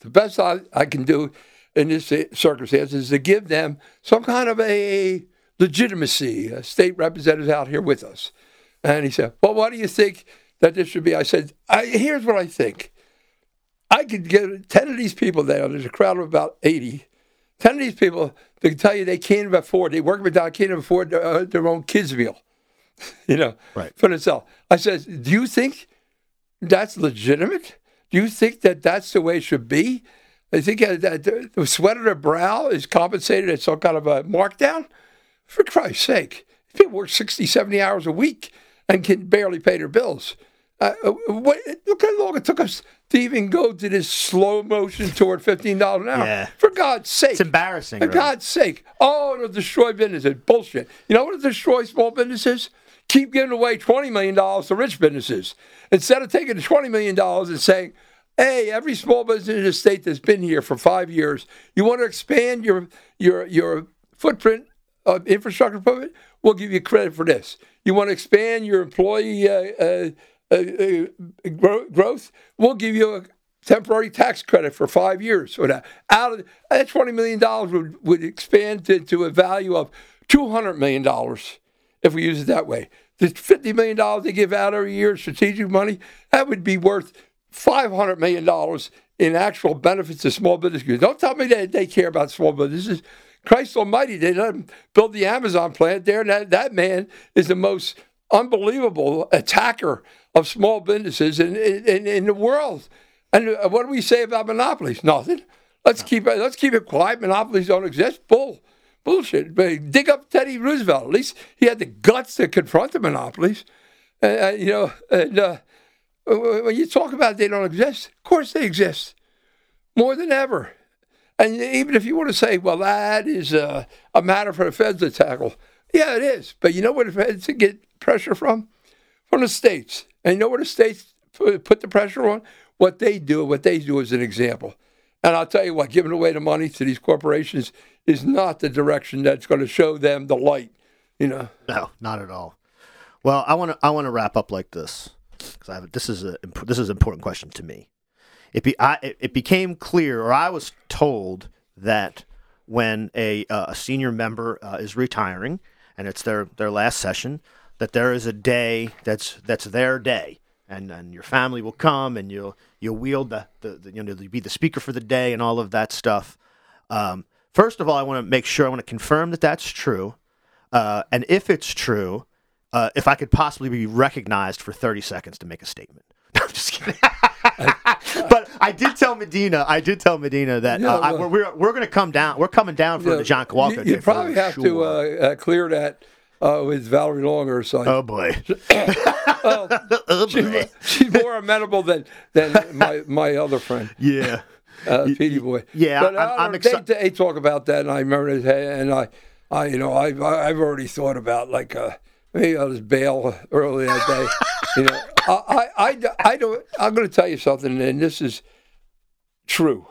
the best I can do in this circumstance is to give them some kind of a legitimacy, a state representatives out here with us." And he said, "Well, what do you think that this should be?" I said, "Here's what I think. I could get 10 of these people there. There's a crowd of about 80. 10 of these people, they can tell you they can't afford, they work with McDonald's, can't afford their own kids' meal, for themselves." I said, "Do you think that's legitimate? Do you think that that's the way it should be? They think that the sweat of their brow is compensated at some kind of a markdown? For Christ's sake, people work 60, 70 hours a week and can barely pay their bills. Look how long it took us to even go to this slow motion toward $15 an hour." Yeah. For God's sake. It's embarrassing. For God's sake. Oh, it'll destroy businesses. Bullshit. You know what will destroy small businesses? Keep giving away $20 million to rich businesses. Instead of taking the $20 million and saying, "Hey, every small business in the state that's been here for 5 years, you want to expand your footprint of infrastructure footprint? We'll give you credit for this. You want to expand your employee growth? We'll give you a temporary tax credit for 5 years." So that out of $20 million would expand to a value of $200 million if we use it that way. The $50 million they give out every year, strategic money, that would be worth $500 million in actual benefits to small businesses. Don't tell me that they care about small businesses. Christ almighty, they let him build the Amazon plant there, and that man is the most unbelievable attacker of small businesses in the world. And what do we say about monopolies? Nothing. Let's keep it quiet. Monopolies don't exist. Bullshit. But dig up Teddy Roosevelt. At least he had the guts to confront the monopolies. When you talk about they don't exist, of course they exist, more than ever. And even if you want to say, well, that is a matter for the feds to tackle. Yeah, it is. But you know where the feds get pressure from? From the states. And you know where the states put the pressure on? What they do is an example. And I'll tell you what, giving away the money to these corporations is not the direction that's going to show them the light, you know? No, not at all. Well, I want to wrap up like this, because this is an important question to me. It became clear, or I was told, that when a senior member is retiring and it's their last session, that there is a day that's their day, and your family will come and you'll wield you'll be the speaker for the day and all of that stuff. First of all, I want to confirm that that's true, and if it's true, if I could possibly be recognized for 30 seconds to make a statement. I'm just kidding. But I did tell Medina that we're going to come down. We're coming down for the John Kowalko day. You probably have to clear that with Valerie Long or something. Oh boy. She's more amenable than my other friend. Yeah, Petey boy. Yeah, but I'm excited. They talk about that, and I remember it, and I've already thought about maybe I'll just bail early that day. You know, I'm going to tell you something, and this is true.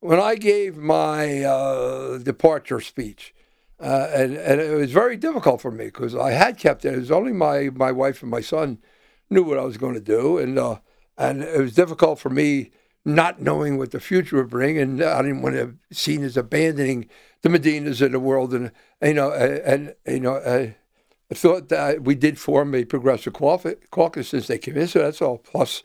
When I gave my departure speech, and it was very difficult for me because I had kept it. It was only my wife and my son knew what I was going to do, and it was difficult for me not knowing what the future would bring, and I didn't want to be seen as abandoning the Medinas of the world, I thought that we did form a progressive caucus since they came in, so that's all plus.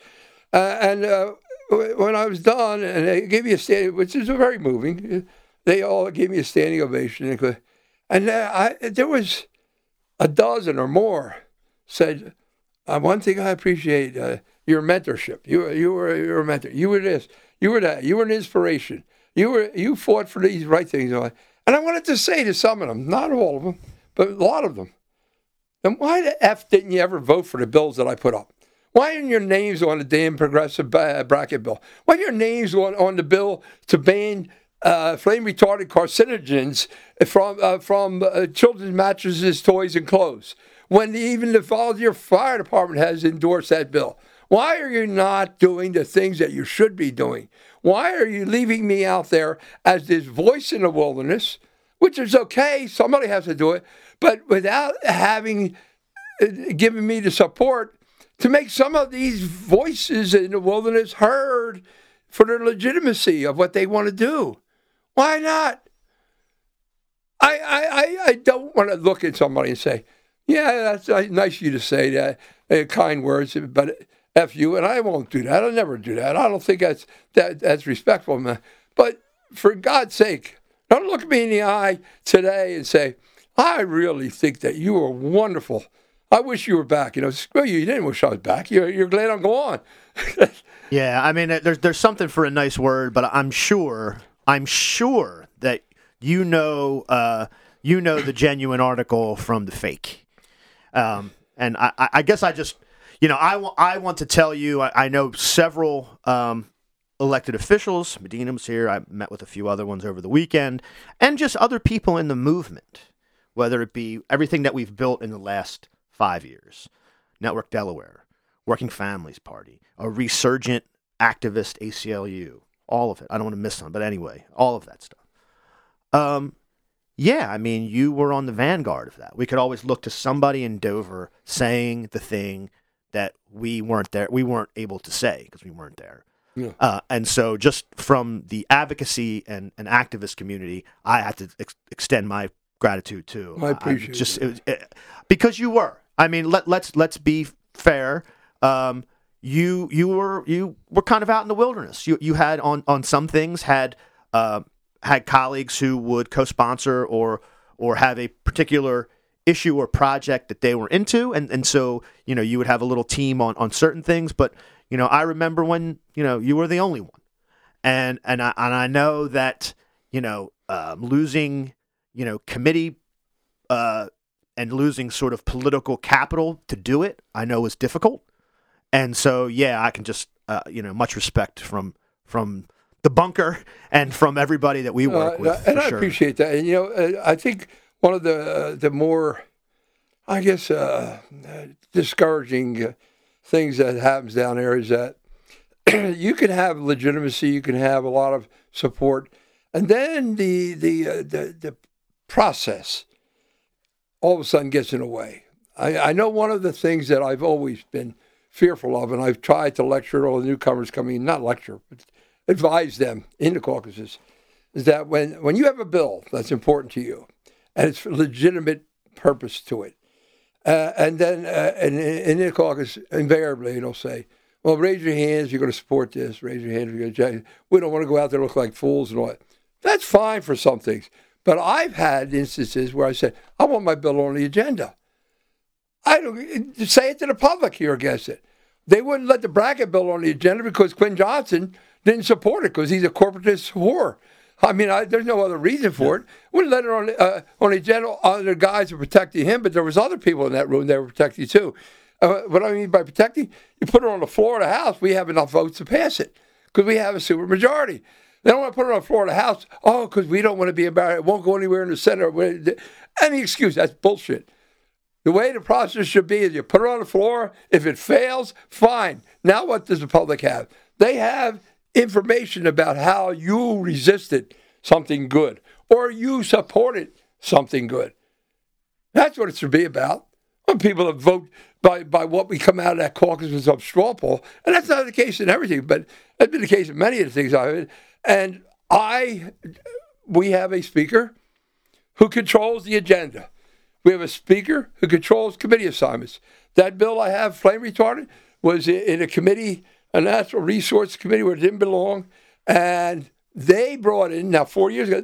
When I was done, and they gave me a standing, which is very moving, they all gave me a standing ovation. And there was a dozen or more said, one thing I appreciate, your mentorship. You were a mentor. You were this. You were that. You were an inspiration. You fought for these right things. And I wanted to say to some of them, not all of them, but a lot of them, then why the F didn't you ever vote for the bills that I put up? Why aren't your names on the damn progressive bracket bill? Why are your names on the bill to ban flame-retardant carcinogens from children's mattresses, toys, and clothes, when even the volunteer fire department has endorsed that bill? Why are you not doing the things that you should be doing? Why are you leaving me out there as this voice in the wilderness, which is okay, somebody has to do it, but without having given me the support to make some of these voices in the wilderness heard for their legitimacy of what they want to do? Why not? I don't want to look at somebody and say, yeah, that's nice of you to say that, kind words, but F you, and I won't do that. I'll never do that. I don't think that's respectful, man. But for God's sake, don't look me in the eye today and say, I really think that you are wonderful. I wish you were back. You know, screw you. You didn't wish I was back. You're glad I'm gone. Yeah, I mean, there's something for a nice word, but I'm sure that you know the genuine article from the fake. And I guess I just, you know, I want to tell you, I know several elected officials. Medina was here. I met with a few other ones over the weekend, and just other people in the movement, whether it be everything that we've built in the last 5 years, Network Delaware, Working Families Party, a resurgent activist ACLU, all of it. I don't want to miss one, but anyway, all of that stuff. Yeah, I mean, you were on the vanguard of that. We could always look to somebody in Dover saying the thing that we weren't able to say because we weren't there. Yeah. And so just from the advocacy and activist community, I have to extend my gratitude too. I appreciate it because you were. I mean, let's be fair. you were kind of out in the wilderness. You had on some things had colleagues who would co-sponsor or have a particular issue or project that they were into, and so you would have a little team on certain things. But I remember when you were the only one, and I know that losing committee and losing sort of political capital to do it, I know is difficult. And so, yeah, I can just, much respect from the bunker and from everybody that we work with. And I appreciate that. And, I think one of the more, I guess, discouraging things that happens down there is that you can have legitimacy, you can have a lot of support, and then the process all of a sudden gets in the way. I know one of the things that I've always been fearful of, and I've tried to lecture all the newcomers coming in, not lecture, but advise them in the caucuses, is that when you have a bill that's important to you, and it's legitimate purpose to it, and then in the caucus, invariably, it'll say, well, raise your hands, you're going to support this, raise your hands, you're going to change. We don't want to go out there and look like fools and all that. That's fine for some things. But I've had instances where I said, I want my bill on the agenda. I don't say it to the public, you're against it. They wouldn't let the bracket bill on the agenda because Quinn Johnson didn't support it because he's a corporatist whore. I mean, there's no other reason for it. Wouldn't let it on the agenda. Other guys were protecting him, but there was other people in that room that were protecting too. What I mean by protecting, you put it on the floor of the House, we have enough votes to pass it because we have a supermajority. They don't want to put it on the floor of the House, because we don't want to be embarrassed. It won't go anywhere in the Senate. Any excuse, that's bullshit. The way the process should be is you put it on the floor. If it fails, fine. Now what does the public have? They have information about how you resisted something good or you supported something good. That's what it should be about. When people that vote by what we come out of that caucus with some straw poll, and that's not the case in everything, but that's been the case in many of the things I've heard. And we have a speaker who controls the agenda. We have a speaker who controls committee assignments. That bill I have, flame retardant, was in a committee, a natural resource committee where it didn't belong. And they brought in, now 4 years ago,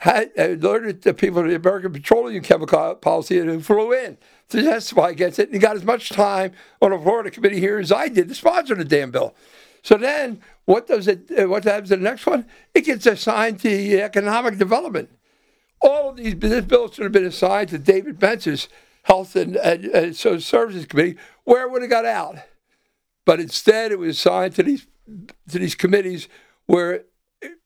had alerted the people of the American Petroleum Chemical Policy who flew in to testify against it. And he got as much time on the floor of the committee here as I did to sponsor the damn bill. So then what happens to the next one? It gets assigned to economic development. All of this bill should have been assigned to David Bench's Health and Social Services Committee, where it would have got out. But instead, it was assigned to these committees where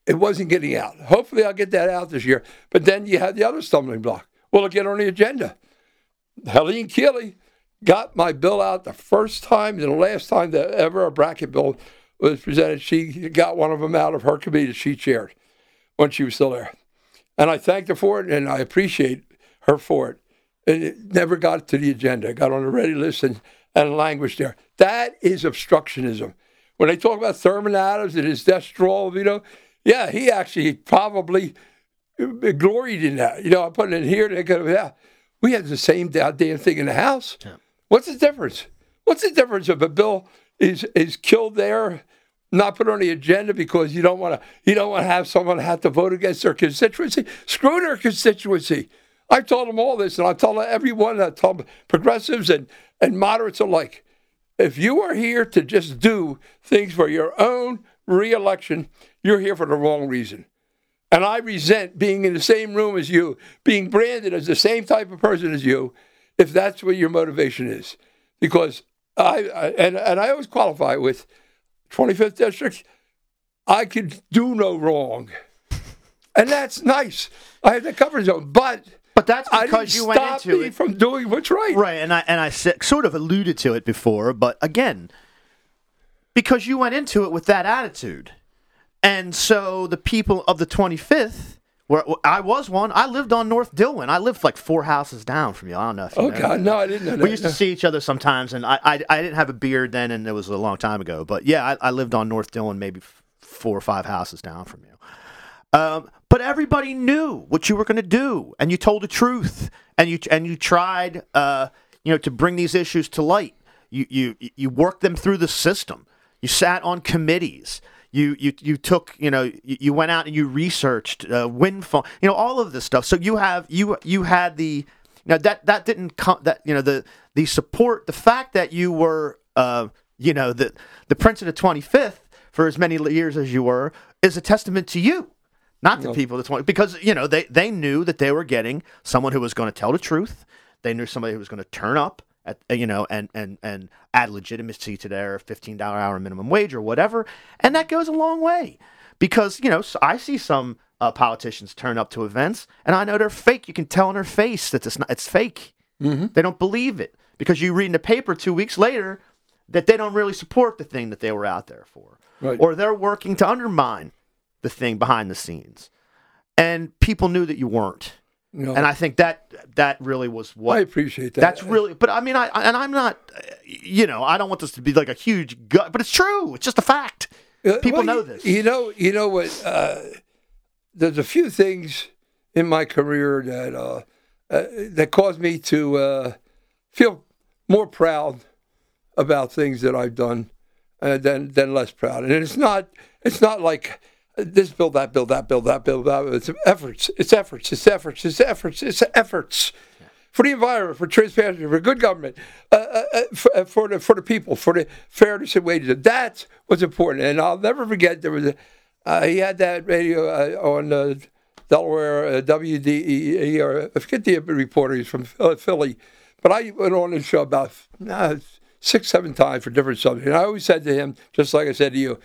it wasn't getting out. Hopefully, I'll get that out this year. But then you have the other stumbling block. Well, it'll get on the agenda. Helene Keeley got my bill out the first time and the last time that ever a bracket bill was presented. She got one of them out of her committee that she chaired when she was still there. And I thanked her for it, and I appreciate her for it. And it never got to the agenda. It got on the ready list and languished there. That is obstructionism. When they talk about Thurman Adams and his death straw, yeah, he actually probably gloried in that. I put it in here, and they go, yeah, we had the same damn thing in the House. Yeah. What's the difference? What's the difference if a bill is killed there, not put on the agenda because you don't want to have someone have to vote against their constituency? Screw their constituency. I've told them all this, and I've told everyone, I've told progressives and moderates alike, if you are here to just do things for your own re-election, you're here for the wrong reason. And I resent being in the same room as you, being branded as the same type of person as you, if that's what your motivation is. Because I always qualify with 25th District, I could do no wrong. And that's nice. I have that comfort zone. But that's because you went into it. It from doing what's right. Right, and I sort of alluded to it before, but again, because you went into it with that attitude. And so the people of the 25th, where I was one, I lived on North Dillwyn. I lived like 4 houses down from you. I don't know if you know. Oh, God, no, I didn't know that. We used to see each other sometimes, and I didn't have a beard then, and it was a long time ago. But, yeah, I lived on North Dillwyn maybe 4 or 5 houses down from you. But everybody knew what you were going to do, and you told the truth, and you tried to bring these issues to light. You worked them through the system. You sat on committees. You went out and you researched windfall. You know, all of this stuff. So you had the now that didn't come that you know the support, the fact that you were the Prince of the 25th for as many years as you were is a testament to you, not the people that's because they knew that they were getting someone who was going to tell the truth. They knew somebody who was going to turn up at, and add legitimacy to their $15 hour minimum wage or whatever. And that goes a long way because, I see some politicians turn up to events and I know they're fake. You can tell in their face that it's fake. Mm-hmm. They don't believe it because you read in the paper 2 weeks later that they don't really support the thing that they were out there for. Right. Or they're working to undermine the thing behind the scenes. And people knew that you weren't. No. And I think that really was what I appreciate. That's really, but I mean, I'm not, I don't want this to be like a huge gut, but it's true. It's just a fact. People know this. You know what? There's a few things in my career that caused me to feel more proud about things that I've done than less proud. And it's not like this bill, that bill. It's efforts for the environment, for transparency, for good government, for the people, for the fairness and wages. That was important, and I'll never forget. There was he had that radio on Delaware WDEE, or I forget the reporter. He's from Philly, but I went on his show about 6-7 times for different subjects. And I always said to him, just like I said to you,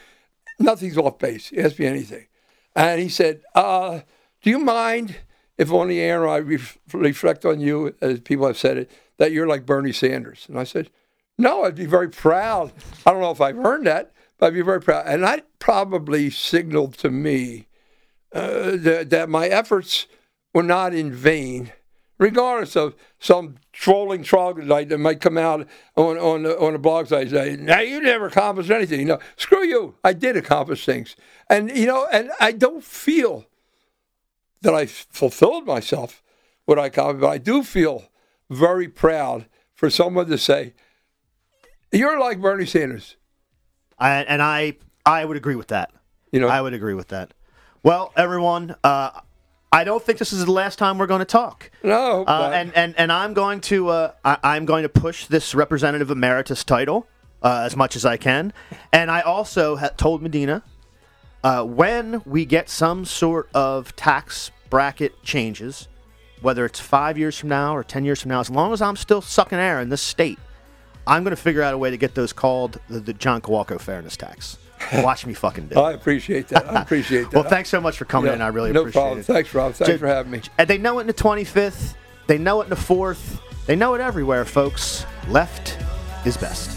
nothing's off base. He asked me anything. And he said, do you mind if on the air I reflect on you, as people have said it, that you're like Bernie Sanders? And I said, no, I'd be very proud. I don't know if I've earned that, but I'd be very proud. And that probably signaled to me that my efforts were not in vain, regardless of some trolling troglodyte that might come out on the blog site and say, now you never accomplished anything. No, screw you. I did accomplish things. And, and I don't feel that I fulfilled myself what I accomplished, but I do feel very proud for someone to say, you're like Bernie Sanders. I would agree with that. I would agree with that. Well, everyone, I don't think this is the last time we're going to talk. No, and I'm going to push this representative emeritus title as much as I can. And I also told Medina when we get some sort of tax bracket changes, whether it's 5 years from now or 10 years from now, as long as I'm still sucking air in this state, I'm going to figure out a way to get those called the John Kowalko fairness tax. Watch me fucking do it. I appreciate that. Well, thanks so much for coming in. I really appreciate it. No problem. Thanks, Rob. Thanks for having me. And they know it in the 25th. They know it in the 4th. They know it everywhere, folks. Left is best.